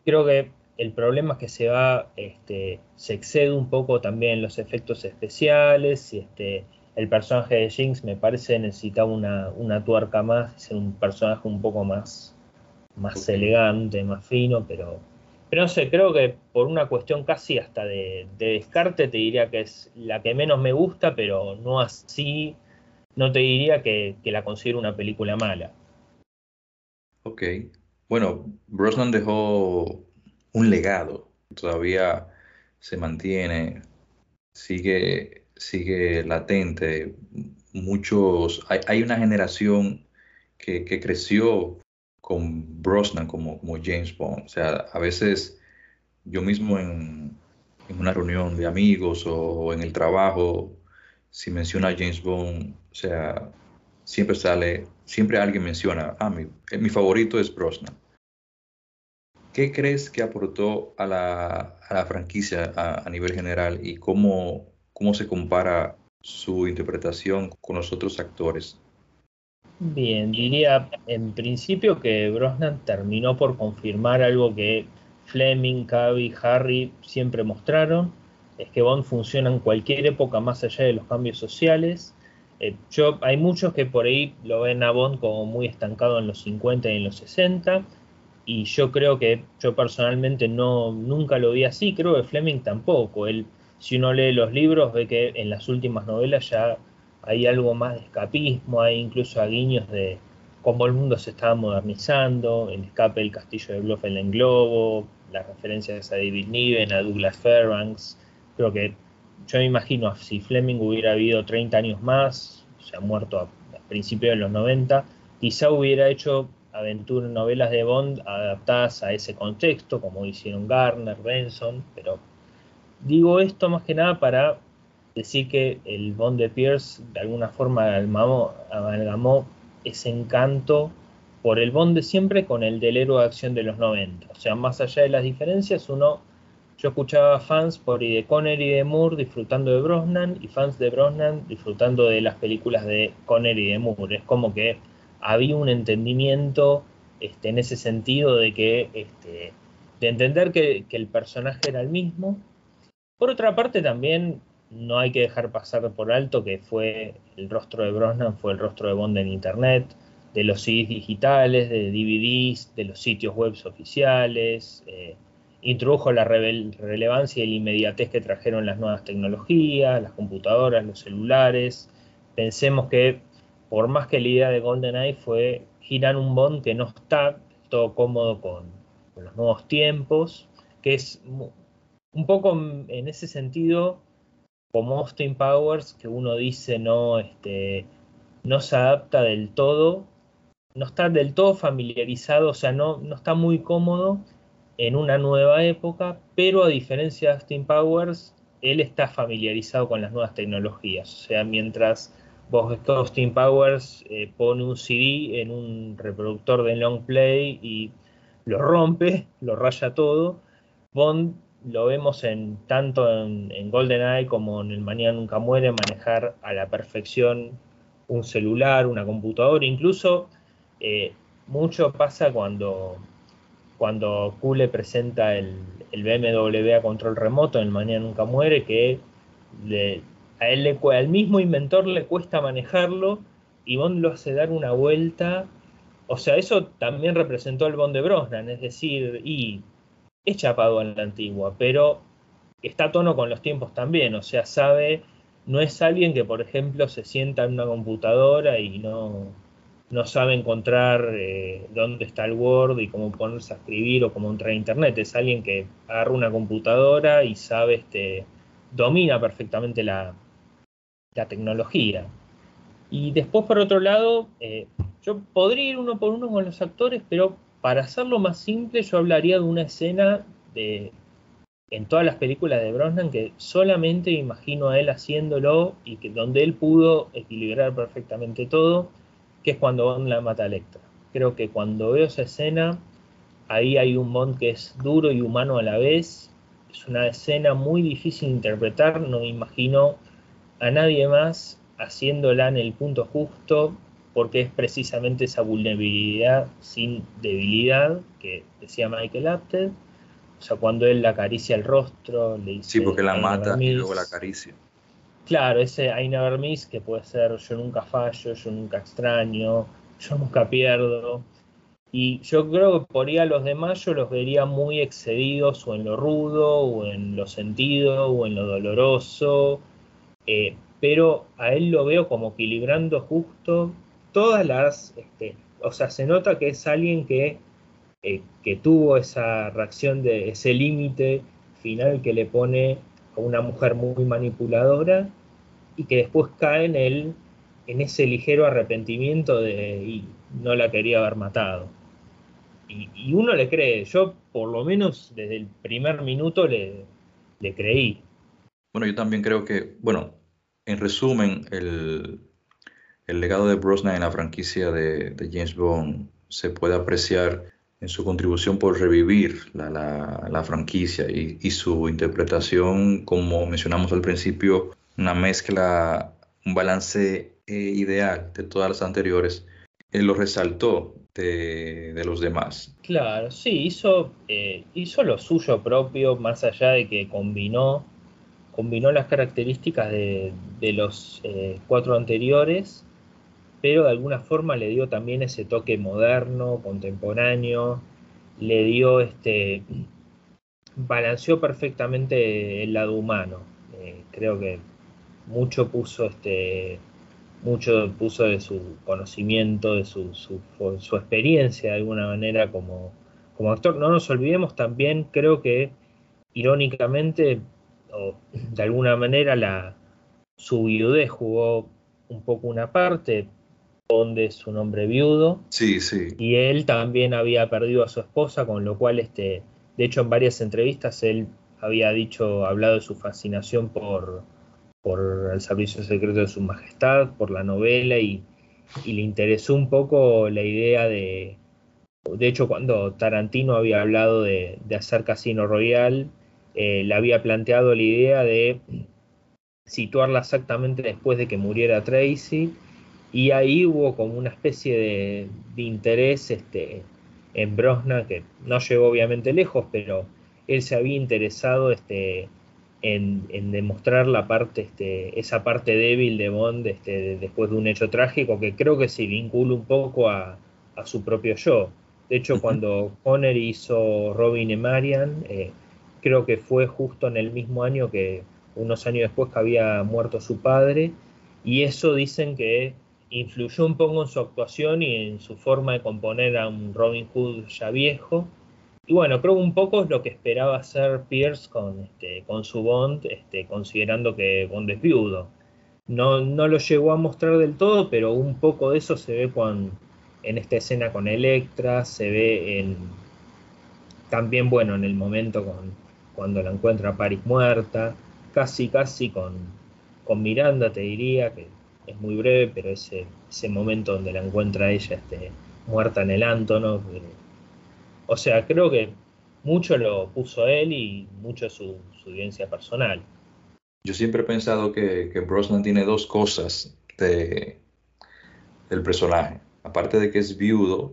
creo que el problema es que se excede un poco también en los efectos especiales, y el personaje de Jinx me parece necesitaba una tuerca más, ser un personaje un poco más elegante, más fino, pero Pero no sé, creo que por una cuestión casi hasta de descarte te diría que es la que menos me gusta, pero no así, no te diría que la considero una película mala. Ok. Bueno, Brosnan dejó un legado. Todavía se mantiene, sigue latente. Hay una generación que creció con Brosnan como James Bond. O sea, a veces yo mismo en una reunión de amigos o en el trabajo, si menciona a James Bond, o sea, siempre alguien menciona, mi favorito es Brosnan. ¿Qué crees que aportó a la franquicia a nivel general y cómo se compara su interpretación con los otros actores? Bien, diría en principio que Brosnan terminó por confirmar algo que Fleming, Cubby, Harry siempre mostraron, es que Bond funciona en cualquier época más allá de los cambios sociales. Hay muchos que por ahí lo ven a Bond como muy estancado en los 50 y en los 60, y yo creo que yo personalmente nunca lo vi así, creo que Fleming tampoco. Él, si uno lee los libros, ve que en las últimas novelas ya hay algo más de escapismo, hay incluso guiños de cómo el mundo se estaba modernizando, el escape del castillo de Blofeld en globo, las referencias a David Niven, a Douglas Fairbanks. Creo que yo me imagino, si Fleming hubiera vivido 30 años más, o sea, muerto a principios de los 90, quizá hubiera hecho aventuras, novelas de Bond adaptadas a ese contexto, como hicieron Garner, Benson, pero digo esto más que nada para decir que el Bond de Pierce de alguna forma amalgamó ese encanto por el Bond de siempre con el del héroe de acción de los 90. O sea, más allá de las diferencias, yo escuchaba fans por y de Connery y de Moore disfrutando de Brosnan y fans de Brosnan disfrutando de las películas de Connery y de Moore. Es como que había un entendimiento en ese sentido de que de entender que el personaje era el mismo. Por otra parte también no hay que dejar pasar por alto que fue el rostro de Brosnan, fue el rostro de Bond en internet, de los CDs digitales, de DVDs, de los sitios web oficiales. Introdujo la relevancia y la inmediatez que trajeron las nuevas tecnologías, las computadoras, los celulares. Pensemos que por más que la idea de GoldenEye fue girar un Bond que no está todo cómodo con los nuevos tiempos, que es un poco en ese sentido como Austin Powers, que uno dice no se adapta del todo, no está del todo familiarizado, o sea, no está muy cómodo en una nueva época, pero a diferencia de Austin Powers, él está familiarizado con las nuevas tecnologías. O sea, mientras vos ves que Austin Powers pone un CD en un reproductor de long play y lo rompe, lo raya todo, Bond lo vemos tanto en GoldenEye como en El Mañana Nunca Muere manejar a la perfección un celular, una computadora. Incluso mucho pasa cuando Cule presenta el BMW a control remoto en El Mañana Nunca Muere, que al mismo inventor le cuesta manejarlo y Bond lo hace dar una vuelta. O sea, eso también representó el Bond de Brosnan, es decir, es chapado en la antigua, pero está a tono con los tiempos también. O sea, no es alguien que, por ejemplo, se sienta en una computadora y no sabe encontrar dónde está el Word y cómo ponerse a escribir o cómo entrar a internet. Es alguien que agarra una computadora y domina perfectamente la tecnología. Y después, por otro lado, yo podría ir uno por uno con los actores, pero para hacerlo más simple, yo hablaría de una escena en todas las películas de Brosnan que solamente imagino a él haciéndolo y donde él pudo equilibrar perfectamente todo, que es cuando Bond la mata a Electra. Creo que cuando veo esa escena, ahí hay un Bond que es duro y humano a la vez. Es una escena muy difícil de interpretar, no me imagino a nadie más haciéndola en el punto justo, porque es precisamente esa vulnerabilidad sin debilidad que decía Michael Apted. O sea, cuando él la acaricia el rostro, le dice... Sí, porque la mata y luego la acaricia. Claro, ese I never miss, que puede ser yo nunca fallo, yo nunca extraño, yo nunca pierdo. Y yo creo que por ahí a los demás yo los vería muy excedidos o en lo rudo, o en lo sentido, o en lo doloroso. Pero a él lo veo como equilibrando justo todas las... o sea, se nota que es alguien que tuvo esa reacción de ese límite final que le pone a una mujer muy manipuladora y que después cae en ese ligero arrepentimiento de y no la quería haber matado. Y uno le cree, yo por lo menos desde el primer minuto le creí. Bueno, yo también creo que, bueno, en resumen, el legado de Brosnan en la franquicia de James Bond se puede apreciar en su contribución por revivir la franquicia y su interpretación, como mencionamos al principio, una mezcla, un balance ideal de todas las anteriores. Él lo resaltó de los demás. Claro, sí, hizo lo suyo propio, más allá de que combinó las características de los cuatro anteriores, pero de alguna forma le dio también ese toque moderno, contemporáneo, le dio balanceó perfectamente el lado humano. Creo que mucho puso de su conocimiento, de su experiencia de alguna manera como actor. No nos olvidemos también, creo que irónicamente o de alguna manera su viudez jugó un poco una parte, donde es un hombre viudo. Sí, sí. Y él también había perdido a su esposa, con lo cual de hecho en varias entrevistas él había hablado de su fascinación por el servicio secreto de su majestad, por la novela, y le interesó un poco la idea de hecho cuando Tarantino había hablado de hacer Casino Royale, le había planteado la idea de situarla exactamente después de que muriera Tracy, y ahí hubo como una especie de interés en Brosnan, que no llegó obviamente lejos, pero él se había interesado en demostrar esa parte débil de Bond después de un hecho trágico, que creo que se vincula un poco a su propio yo. De hecho, cuando Connery hizo Robin y Marian, creo que fue justo en el mismo año, que unos años después, que había muerto su padre, y eso dicen que influyó un poco en su actuación y en su forma de componer a un Robin Hood ya viejo. Y bueno, creo que un poco es lo que esperaba hacer Pierce con su Bond, considerando que Bond es viudo. No lo llegó a mostrar del todo, pero un poco de eso se ve en esta escena con Electra, se ve también, bueno, en el momento cuando la encuentra Paris muerta, casi con Miranda, te diría, que es muy breve, pero ese momento donde la encuentra ella muerta en el Antonov. O sea, creo que mucho lo puso él y mucho su vivencia personal. Yo siempre he pensado que Brosnan tiene dos cosas del personaje. Aparte de que es viudo,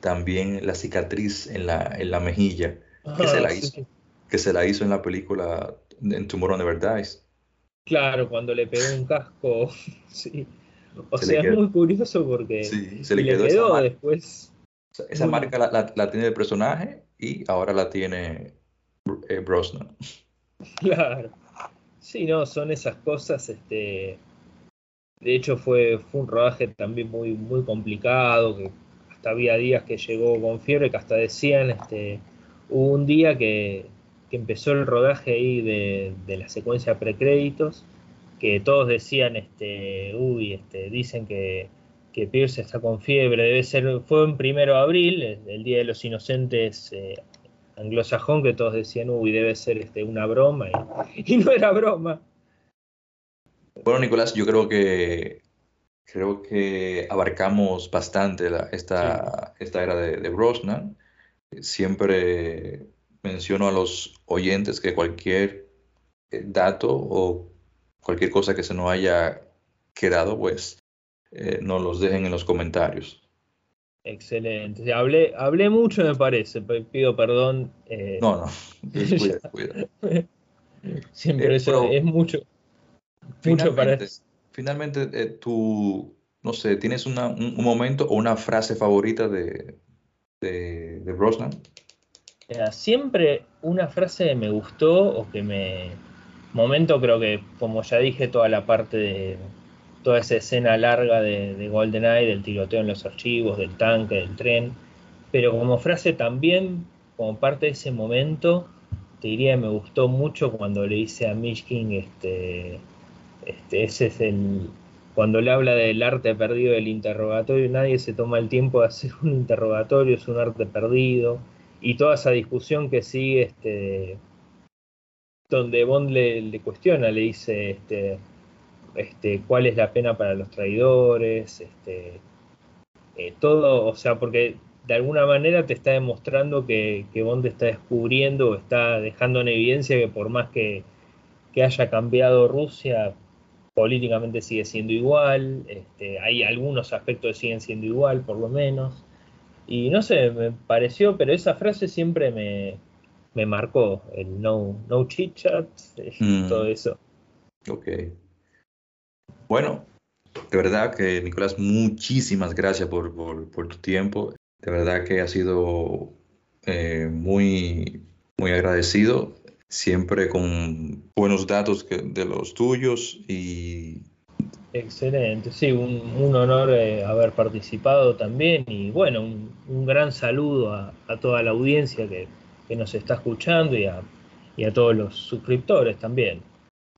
también la cicatriz en la mejilla, que se la hizo en la película en Tomorrow Never Dies. Claro, cuando le pegó un casco. Sí. Es muy curioso porque sí, se le quedó después. Esa marca la tiene el personaje y ahora la tiene Brosnan. Claro. Sí, no, son esas cosas. De hecho fue un rodaje también muy, muy complicado, que hasta había días que llegó con fiebre, que hasta decían, hubo un día que empezó el rodaje ahí de la secuencia precréditos, que todos decían, dicen que Pierce está con fiebre, fue en 1 de abril, el Día de los Inocentes anglosajón, que todos decían, debe ser una broma, y no era broma. Bueno, Nicolás, yo creo que abarcamos bastante esta era de Brosnan. Siempre menciono a los oyentes que cualquier dato o cualquier cosa que se nos haya quedado, pues nos los dejen en los comentarios. Excelente. Hablé mucho, me parece. Pido perdón. Cuida. Siempre eso es mucho. Mucho parece. Finalmente, tú, no sé, ¿tienes un momento o una frase favorita de Brosnan. Siempre una frase que me gustó o que me... Momento, creo que, como ya dije, toda la parte de... Toda esa escena larga de GoldenEye, del tiroteo en los archivos, del tanque, del tren. Pero como frase también, como parte de ese momento, te diría que me gustó mucho cuando le dice a Mishkin, ese es el... Cuando le habla del arte perdido del interrogatorio, nadie se toma el tiempo de hacer un interrogatorio, es un arte perdido. Y toda esa discusión que sigue, donde Bond le cuestiona, le dice... cuál es la pena para los traidores, todo, o sea, porque de alguna manera te está demostrando que Bond está descubriendo o está dejando en evidencia que por más que haya cambiado Rusia, políticamente sigue siendo igual, hay algunos aspectos que siguen siendo igual, por lo menos, y no sé, me pareció, pero esa frase siempre me marcó, el no chit chat, todo eso. Ok. Bueno, de verdad que, Nicolás, muchísimas gracias por tu tiempo. De verdad que ha sido muy, muy agradecido, siempre con buenos datos de los tuyos. Excelente, sí, un honor haber participado también. Y bueno, un gran saludo a toda la audiencia que nos está escuchando y a todos los suscriptores también.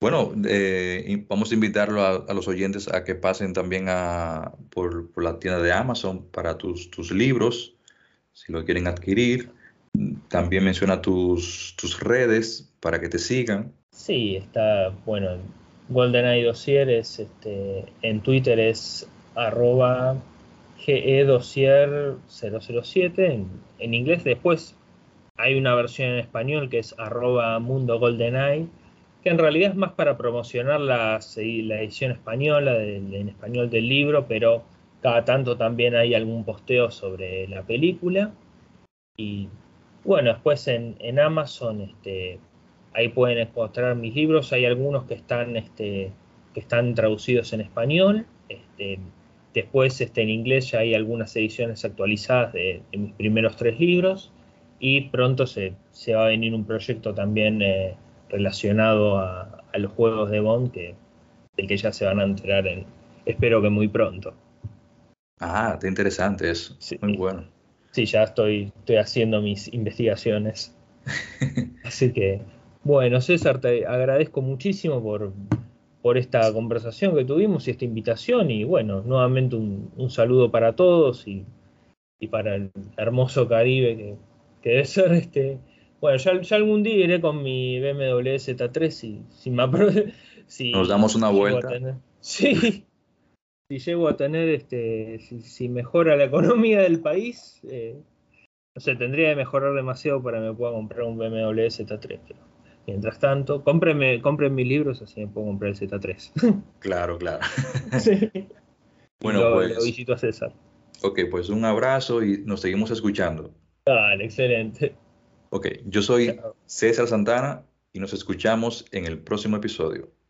Bueno, vamos a invitarlo a los oyentes a que pasen también por la tienda de Amazon para tus libros, si lo quieren adquirir. También menciona tus redes para que te sigan. Sí, está, bueno, GoldenEye Dossier es, en Twitter es @gedossier007 en inglés. Después hay una versión en español que es @mundogoldeneye. Que en realidad es más para promocionar la edición española, en español del libro, pero cada tanto también hay algún posteo sobre la película. Y bueno, después en Amazon ahí pueden encontrar mis libros. Hay algunos que están traducidos en español. Después en inglés ya hay algunas ediciones actualizadas de mis primeros 3 libros. Y pronto se va a venir un proyecto también... relacionado a los juegos de Bond, del que ya se van a enterar, espero que muy pronto. Está interesante eso, sí. Muy bueno. Sí, ya estoy haciendo mis investigaciones. Así que, bueno, César, te agradezco muchísimo por esta conversación que tuvimos y esta invitación, y bueno, nuevamente un saludo para todos y para el hermoso Caribe que debe ser Bueno, ya algún día iré con mi BMW Z3 si me apruebe. Si nos damos una vuelta. Sí. Si llego a tener, si mejora la economía del país, no sé, tendría que mejorar demasiado para que me pueda comprar un BMW Z3. Pero mientras tanto, compren mis libros, así me puedo comprar el Z3. Claro. Sí. Bueno, pues. Lo visito a César. Ok, pues un abrazo y nos seguimos escuchando. Dale, excelente. Ok, yo soy César Santana y nos escuchamos en el próximo episodio.